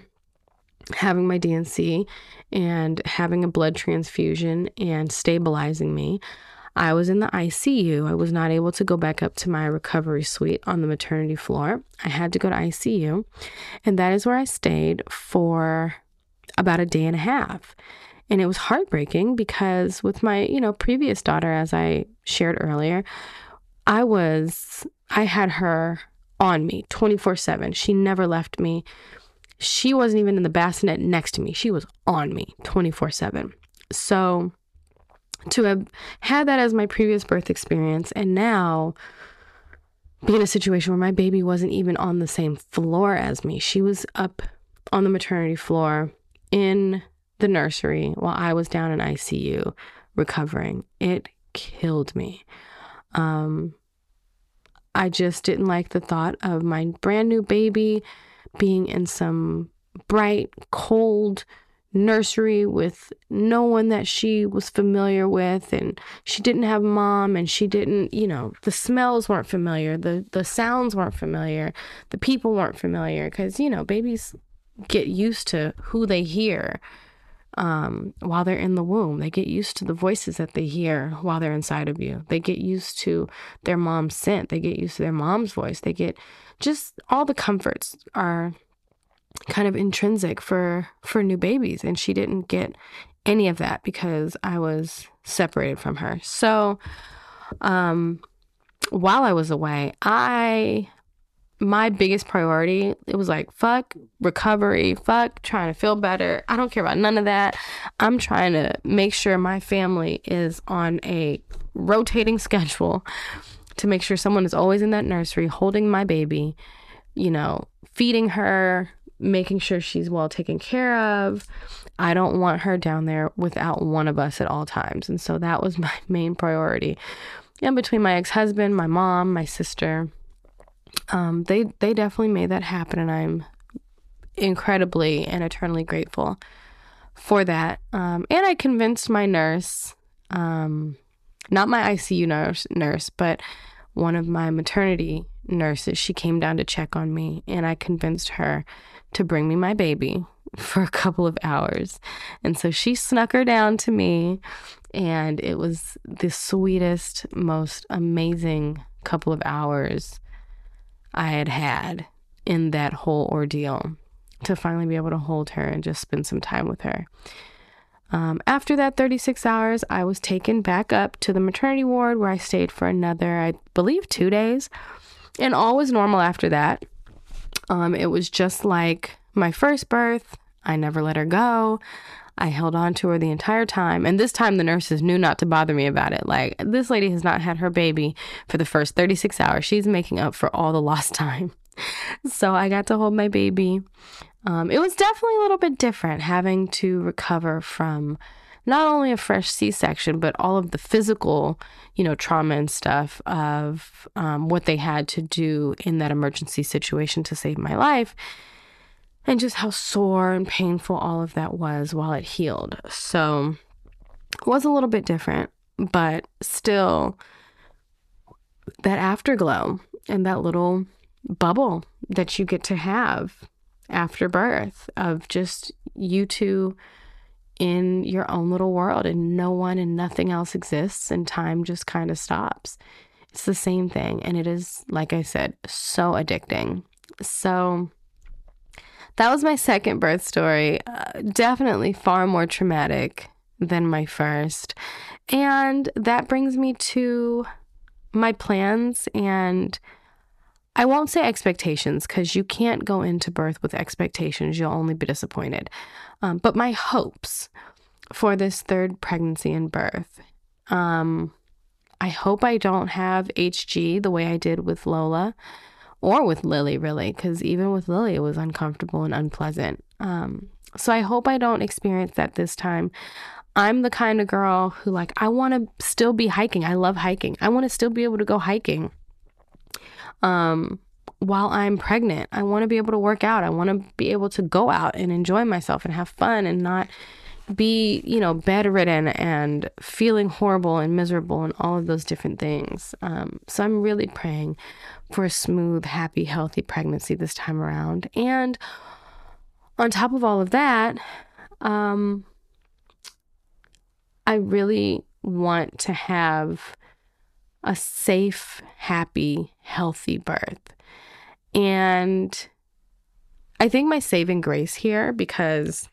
having my DNC and having a blood transfusion and stabilizing me, I was in the ICU. I was not able to go back up to my recovery suite on the maternity floor. I had to go to ICU, and that is where I stayed for about a day and a half. And it was heartbreaking because with my, previous daughter, as I shared earlier, I had her on me 24/7. She never left me. She wasn't even in the bassinet next to me. She was on me 24/7. So to have had that as my previous birth experience and now be in a situation where my baby wasn't even on the same floor as me. She was up on the maternity floor in the nursery while I was down in ICU recovering. It killed me. I just didn't like the thought of my brand new baby being in some bright, cold nursery with no one that she was familiar with, and she didn't have mom, and she didn't, the smells weren't familiar, the sounds weren't familiar, the people weren't familiar, because, babies get used to who they hear while they're in the womb. They get used to the voices that they hear while they're inside of you. They get used to their mom's scent. They get used to their mom's voice. They get just all the comforts are kind of intrinsic for new babies. And she didn't get any of that because I was separated from her. So while I was away, my biggest priority, it was like, fuck recovery, fuck trying to feel better. I don't care about none of that. I'm trying to make sure my family is on a rotating schedule to make sure someone is always in that nursery holding my baby, feeding her, making sure she's well taken care of. I don't want her down there without one of us at all times. And so that was my main priority. And between my ex-husband, my mom, my sister, they definitely made that happen, and I'm incredibly and eternally grateful for that. And I convinced my nurse, not my ICU nurse, but one of my maternity nurses, she came down to check on me, and I convinced her to bring me my baby for a couple of hours. And so she snuck her down to me, and it was the sweetest, most amazing couple of hours I had in that whole ordeal, to finally be able to hold her and just spend some time with her. After that 36 hours, I was taken back up to the maternity ward, where I stayed for another, I believe, 2 days, and all was normal after that. It was just like my first birth. I never let her go. I held on to her the entire time. And this time the nurses knew not to bother me about it. Like, this lady has not had her baby for the first 36 hours. She's making up for all the lost time. So I got to hold my baby. It was definitely a little bit different having to recover from not only a fresh C-section, but all of the physical, trauma and stuff of what they had to do in that emergency situation to save my life. And just how sore and painful all of that was while it healed. So it was a little bit different, but still that afterglow and that little bubble that you get to have after birth of just you two in your own little world, and no one and nothing else exists, and time just kind of stops. It's the same thing. And it is, like I said, so addicting. So that was my second birth story. Definitely far more traumatic than my first. And that brings me to my plans, and I won't say expectations, because you can't go into birth with expectations. You'll only be disappointed. But my hopes for this third pregnancy and birth. I hope I don't have HG the way I did with Lola, or with Lily, really, because even with Lily, it was uncomfortable and unpleasant. So I hope I don't experience that this time. I'm the kind of girl who, like, I want to still be hiking. I love hiking. I want to still be able to go hiking while I'm pregnant. I want to be able to work out. I want to be able to go out and enjoy myself and have fun and not be, you know, bedridden and feeling horrible and miserable and all of those different things. So I'm really praying for a smooth, happy, healthy pregnancy this time around. And on top of all of that, I really want to have a safe, happy, healthy birth. And I think my saving grace here, because,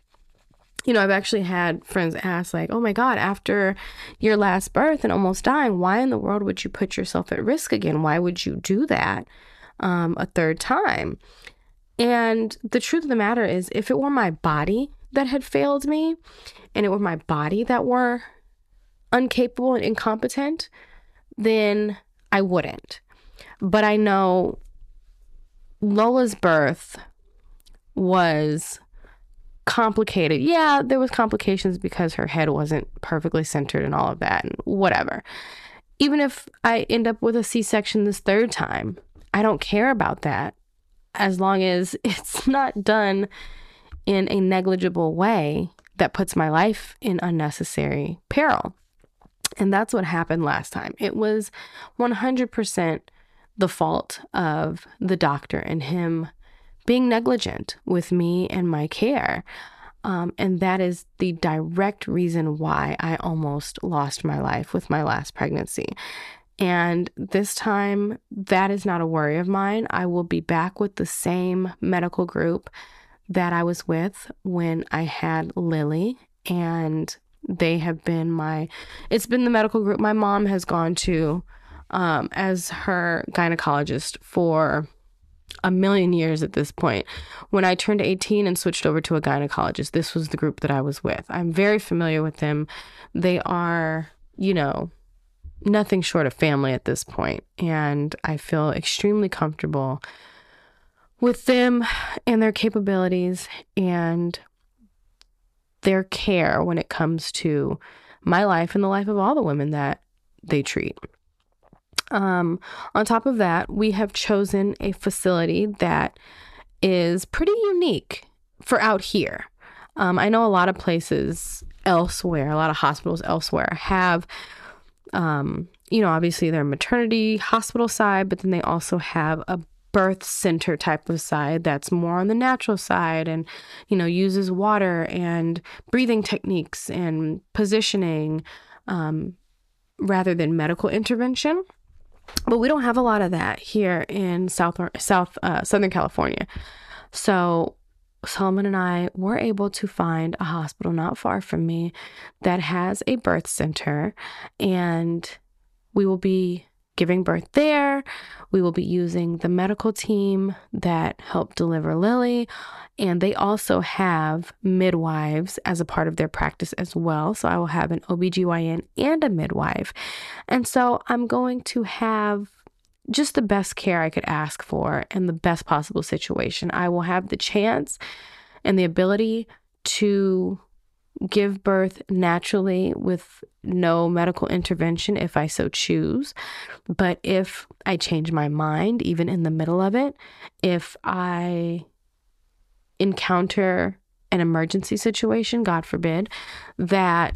you know, I've actually had friends ask, like, oh my God, after your last birth and almost dying, why in the world would you put yourself at risk again? Why would you do that a third time? And the truth of the matter is, if it were my body that had failed me, and it were my body that were incapable and incompetent, then I wouldn't. But I know Lola's birth was complicated. Yeah, there was complications because her head wasn't perfectly centered and all of that and whatever. Even if I end up with a C-section this third time, I don't care about that, as long as it's not done in a negligible way that puts my life in unnecessary peril. And that's what happened last time. It was 100% the fault of the doctor and him being negligent with me and my care. And that is the direct reason why I almost lost my life with my last pregnancy. And this time, that is not a worry of mine. I will be back with the same medical group that I was with when I had Lily, and they have been it's been the medical group my mom has gone to as her gynecologist for a million years at this point. When I turned 18 and switched over to a gynecologist, this was the group that I was with. I'm very familiar with them. They are, you know, nothing short of family at this point, and I feel extremely comfortable with them and their capabilities and their care when it comes to my life and the life of all the women that they treat. On top of that, we have chosen a facility that is pretty unique for out here. I know a lot of places elsewhere, a lot of hospitals elsewhere have, you know, obviously their maternity hospital side, but then they also have a birth center type of side that's more on the natural side and, you know, uses water and breathing techniques and positioning rather than medical intervention. But we don't have a lot of that here in Southern California. So Solomon and I were able to find a hospital not far from me that has a birth center, and we will be giving birth there. We will be using the medical team that helped deliver Lily, and they also have midwives as a part of their practice as well. So I will have an OBGYN and a midwife. And so I'm going to have just the best care I could ask for and the best possible situation. I will have the chance and the ability to give birth naturally with no medical intervention if I so choose. But if I change my mind, even in the middle of it, if I encounter an emergency situation, God forbid, that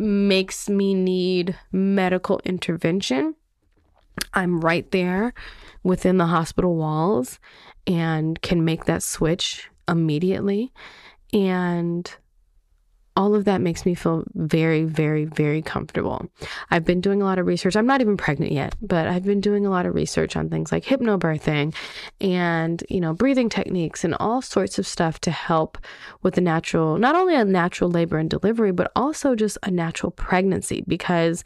makes me need medical intervention, I'm right there within the hospital walls and can make that switch immediately. And all of that makes me feel very, very, very comfortable. I've been doing a lot of research. I'm not even pregnant yet, but I've been doing a lot of research on things like hypnobirthing and, you know, breathing techniques and all sorts of stuff to help with the natural, not only a natural labor and delivery, but also just a natural pregnancy. Because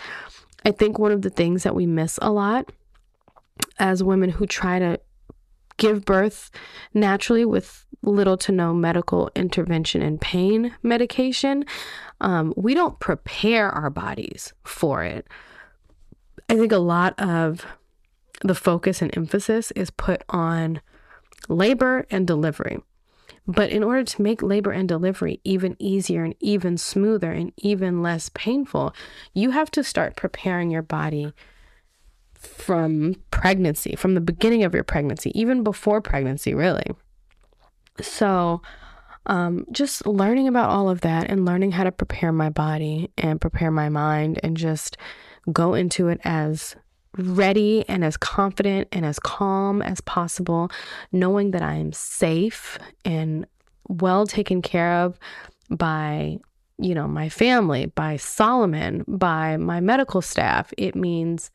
I think one of the things that we miss a lot as women who try to give birth naturally with little to no medical intervention and pain medication, we don't prepare our bodies for it. I think a lot of the focus and emphasis is put on labor and delivery. But in order to make labor and delivery even easier and even smoother and even less painful, you have to start preparing your body from pregnancy, from the beginning of your pregnancy, even before pregnancy, really. So just learning about all of that and learning how to prepare my body and prepare my mind and just go into it as ready and as confident and as calm as possible, knowing that I am safe and well taken care of by, you know, my family, by Solomon, by my medical staff. It means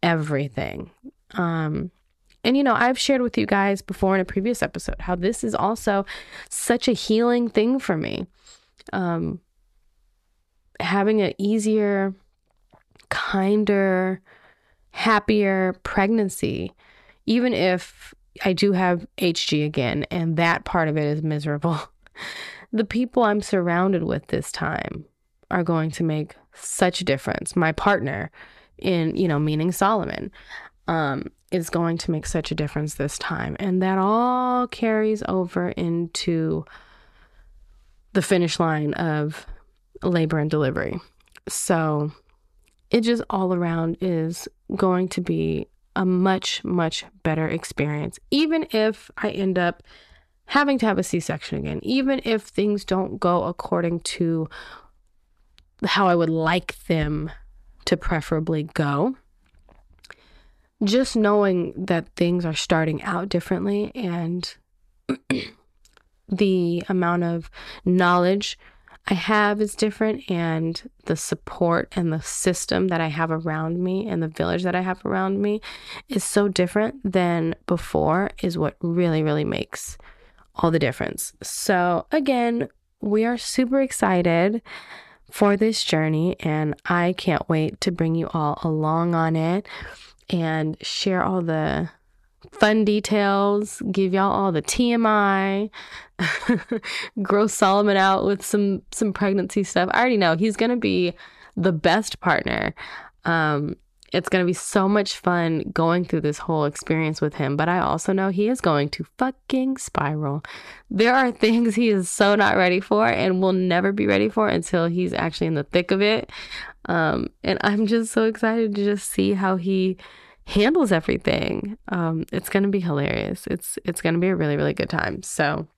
everything. And, you know, I've shared with you guys before in a previous episode how this is also such a healing thing for me. Having an easier, kinder, happier pregnancy, even if I do have HG again, and that part of it is miserable. The people I'm surrounded with this time are going to make such a difference. My partner, in, you know, meaning Solomon, is going to make such a difference this time. And that all carries over into the finish line of labor and delivery. So it just all around is going to be a much, much better experience. Even if I end up having to have a C-section again, even if things don't go according to how I would like them to preferably go, just knowing that things are starting out differently and the amount of knowledge I have is different, and the support and the system that I have around me and the village that I have around me is so different than before, is what really, really makes all the difference. So again, we are super excited for this journey, and I can't wait to bring you all along on it and share all the fun details, give y'all all the TMI, grow Solomon out with some pregnancy stuff. I already know he's going to be the best partner. It's going to be so much fun going through this whole experience with him, but I also know he is going to fucking spiral. There are things he is so not ready for and will never be ready for until he's actually in the thick of it. And I'm just so excited to just see how he handles everything. It's going to be hilarious. It's going to be a really, really good time. So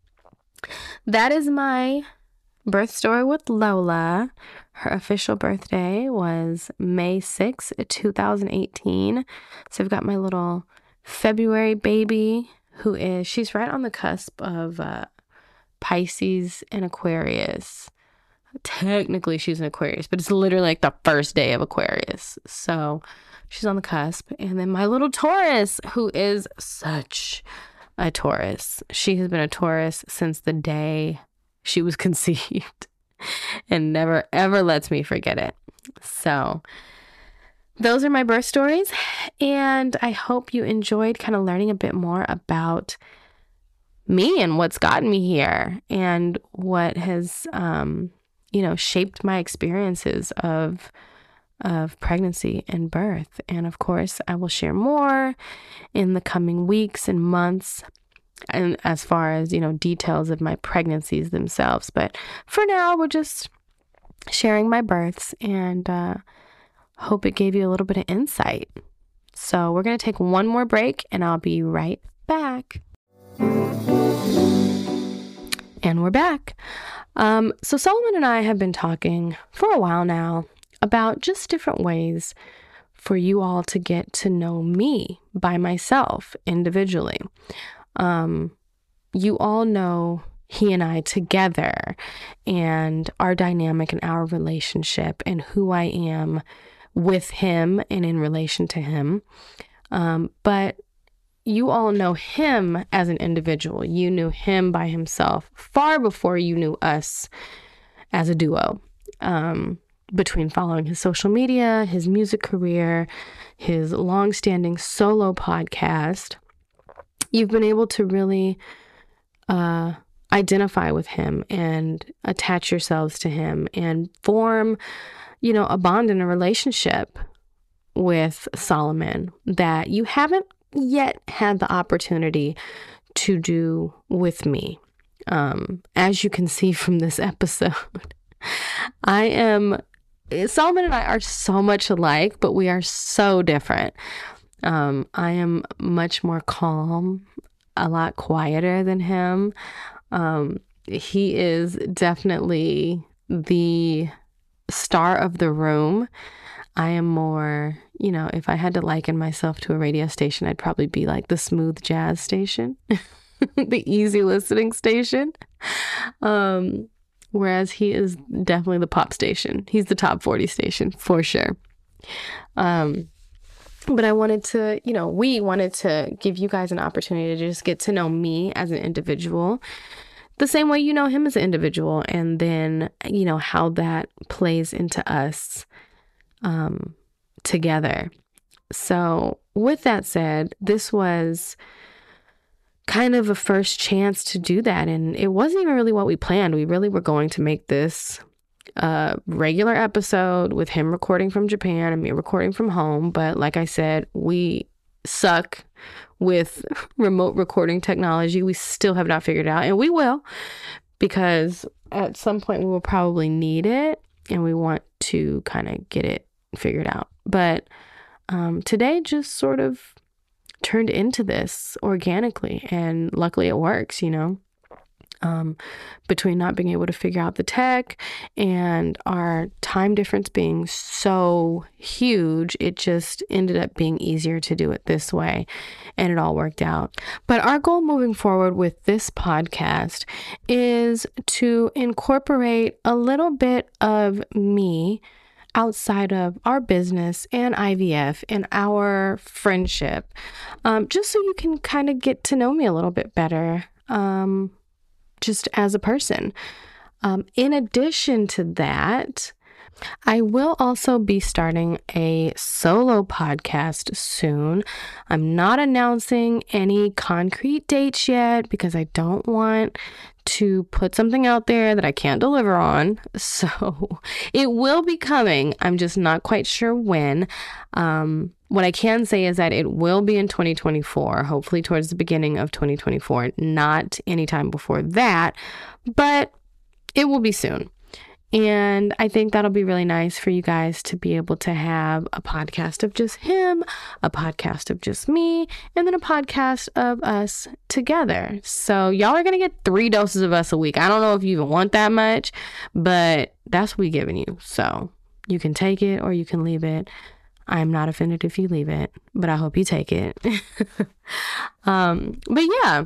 that is my birth story with Lola. Her official birthday was May 6, 2018. So I've got my little February baby who is, she's right on the cusp of Pisces and Aquarius. Technically she's an Aquarius, but it's literally like the first day of Aquarius. So she's on the cusp. And then my little Taurus, who is such a Taurus. She has been a Taurus since the day she was conceived and never, ever lets me forget it. So those are my birth stories. And I hope you enjoyed kind of learning a bit more about me and what's gotten me here and what has, you know, shaped my experiences of pregnancy and birth. And of course, I will share more in the coming weeks and months, and as far as, you know, details of my pregnancies themselves. But for now, we're just sharing my births, and hope it gave you a little bit of insight. So we're going to take one more break, and I'll be right back. And we're back. So Solomon and I have been talking for a while now about just different ways for you all to get to know me by myself individually. You all know he and I together and our dynamic and our relationship and who I am with him and in relation to him. But you all know him as an individual. You knew him by himself far before you knew us as a duo. Between following his social media, his music career, his long-standing solo podcast, you've been able to really identify with him and attach yourselves to him and form, you know, a bond and a relationship with Solomon that you haven't yet had the opportunity to do with me. As you can see from this episode, Solomon and I are so much alike, but we are so different. I am much more calm, a lot quieter than him. He is definitely the star of the room. I am more, you know, if I had to liken myself to a radio station, I'd probably be like the smooth jazz station, the easy listening station. Whereas he is definitely the pop station. He's the top 40 station for sure. But I wanted to, you know, we wanted to give you guys an opportunity to just get to know me as an individual, the same way you know him as an individual, and then, you know, how that plays into us together. So with that said, this was kind of a first chance to do that. And it wasn't even really what we planned. We really were going to make this regular episode with him recording from Japan and me recording from home. But like I said, we suck with remote recording technology. We still have not figured it out, and we will, because at some point we will probably need it, and we want to kind of get it figured out. But today just sort of turned into this organically, and luckily it works, you know. Between not being able to figure out the tech and our time difference being so huge, it just ended up being easier to do it this way, and it all worked out. But our goal moving forward with this podcast is to incorporate a little bit of me outside of our business and IVF and our friendship, just so you can kind of get to know me a little bit better, just as a person. In addition to that, I will also be starting a solo podcast soon. I'm not announcing any concrete dates yet because I don't want to put something out there that I can't deliver on. So it will be coming. I'm just not quite sure when. What I can say is that it will be in 2024, hopefully towards the beginning of 2024, not anytime before that, but it will be soon. And I think that'll be really nice for you guys to be able to have a podcast of just him, a podcast of just me, and then a podcast of us together. So y'all are going to get 3 doses of us a week. I don't know if you even want that much, but that's what we're giving you. So you can take it or you can leave it. I'm not offended if you leave it, but I hope you take it. But yeah,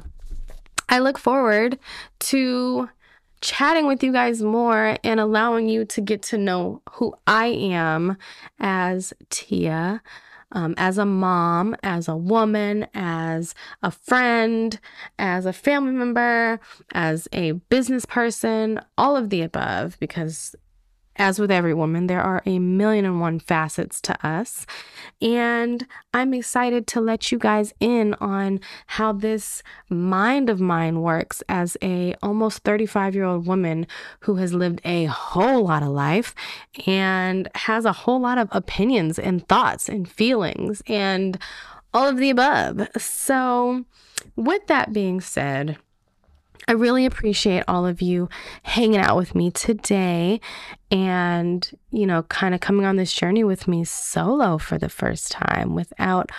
I look forward to chatting with you guys more and allowing you to get to know who I am as Tia, as a mom, as a woman, as a friend, as a family member, as a business person, all of the above, because as with every woman, there are a million and one facets to us. And I'm excited to let you guys in on how this mind of mine works as a almost 35-year-old woman who has lived a whole lot of life and has a whole lot of opinions and thoughts and feelings and all of the above. So with that being said, I really appreciate all of you hanging out with me today and, you know, kind of coming on this journey with me solo for the first time without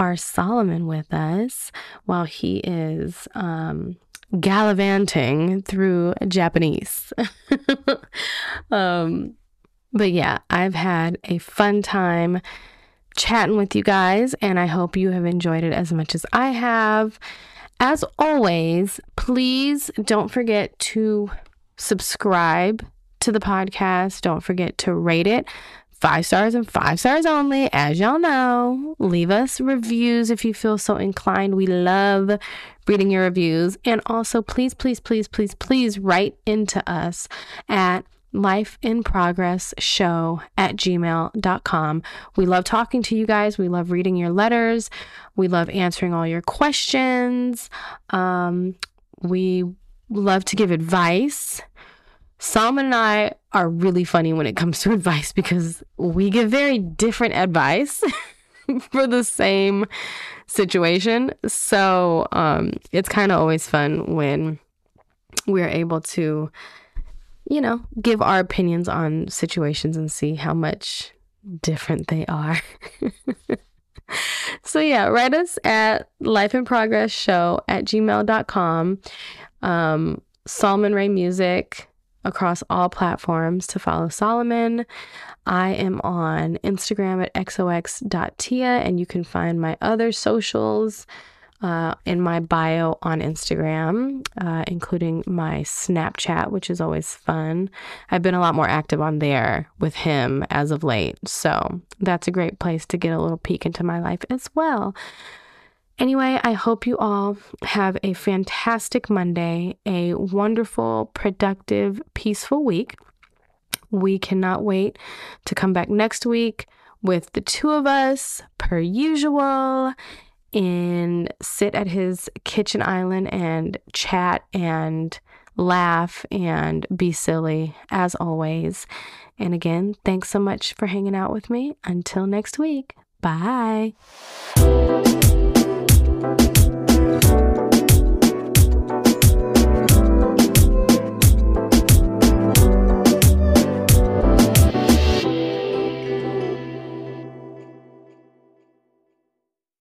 our Solomon with us while he is gallivanting through Japanese. But yeah, I've had a fun time chatting with you guys, and I hope you have enjoyed it as much as I have. As always, please don't forget to subscribe to the podcast. Don't forget to rate it. 5 stars and 5 stars only, as y'all know. Leave us reviews if you feel so inclined. We love reading your reviews. And also, please, please, please, please, please write into us at lifeinprogressshow@gmail.com. We love talking to you guys. We love reading your letters. We love answering all your questions. We love to give advice. Solomon and I are really funny when it comes to advice because we give very different advice for the same situation. So it's kind of always fun when we're able to, you know, give our opinions on situations and see how much different they are. So yeah, write us at lifeinprogressshow@gmail.com. Solomon Ray Music across all platforms to follow Solomon. I am on Instagram at xox.tia, and you can find my other socials in my bio on Instagram, including my Snapchat, which is always fun. I've been a lot more active on there with him as of late, so that's a great place to get a little peek into my life as well. Anyway, I hope you all have a fantastic Monday, a wonderful, productive, peaceful week. We cannot wait to come back next week with the two of us, per usual, and sit at his kitchen island and chat and laugh and be silly, as always. And again, thanks so much for hanging out with me. Until next week, bye.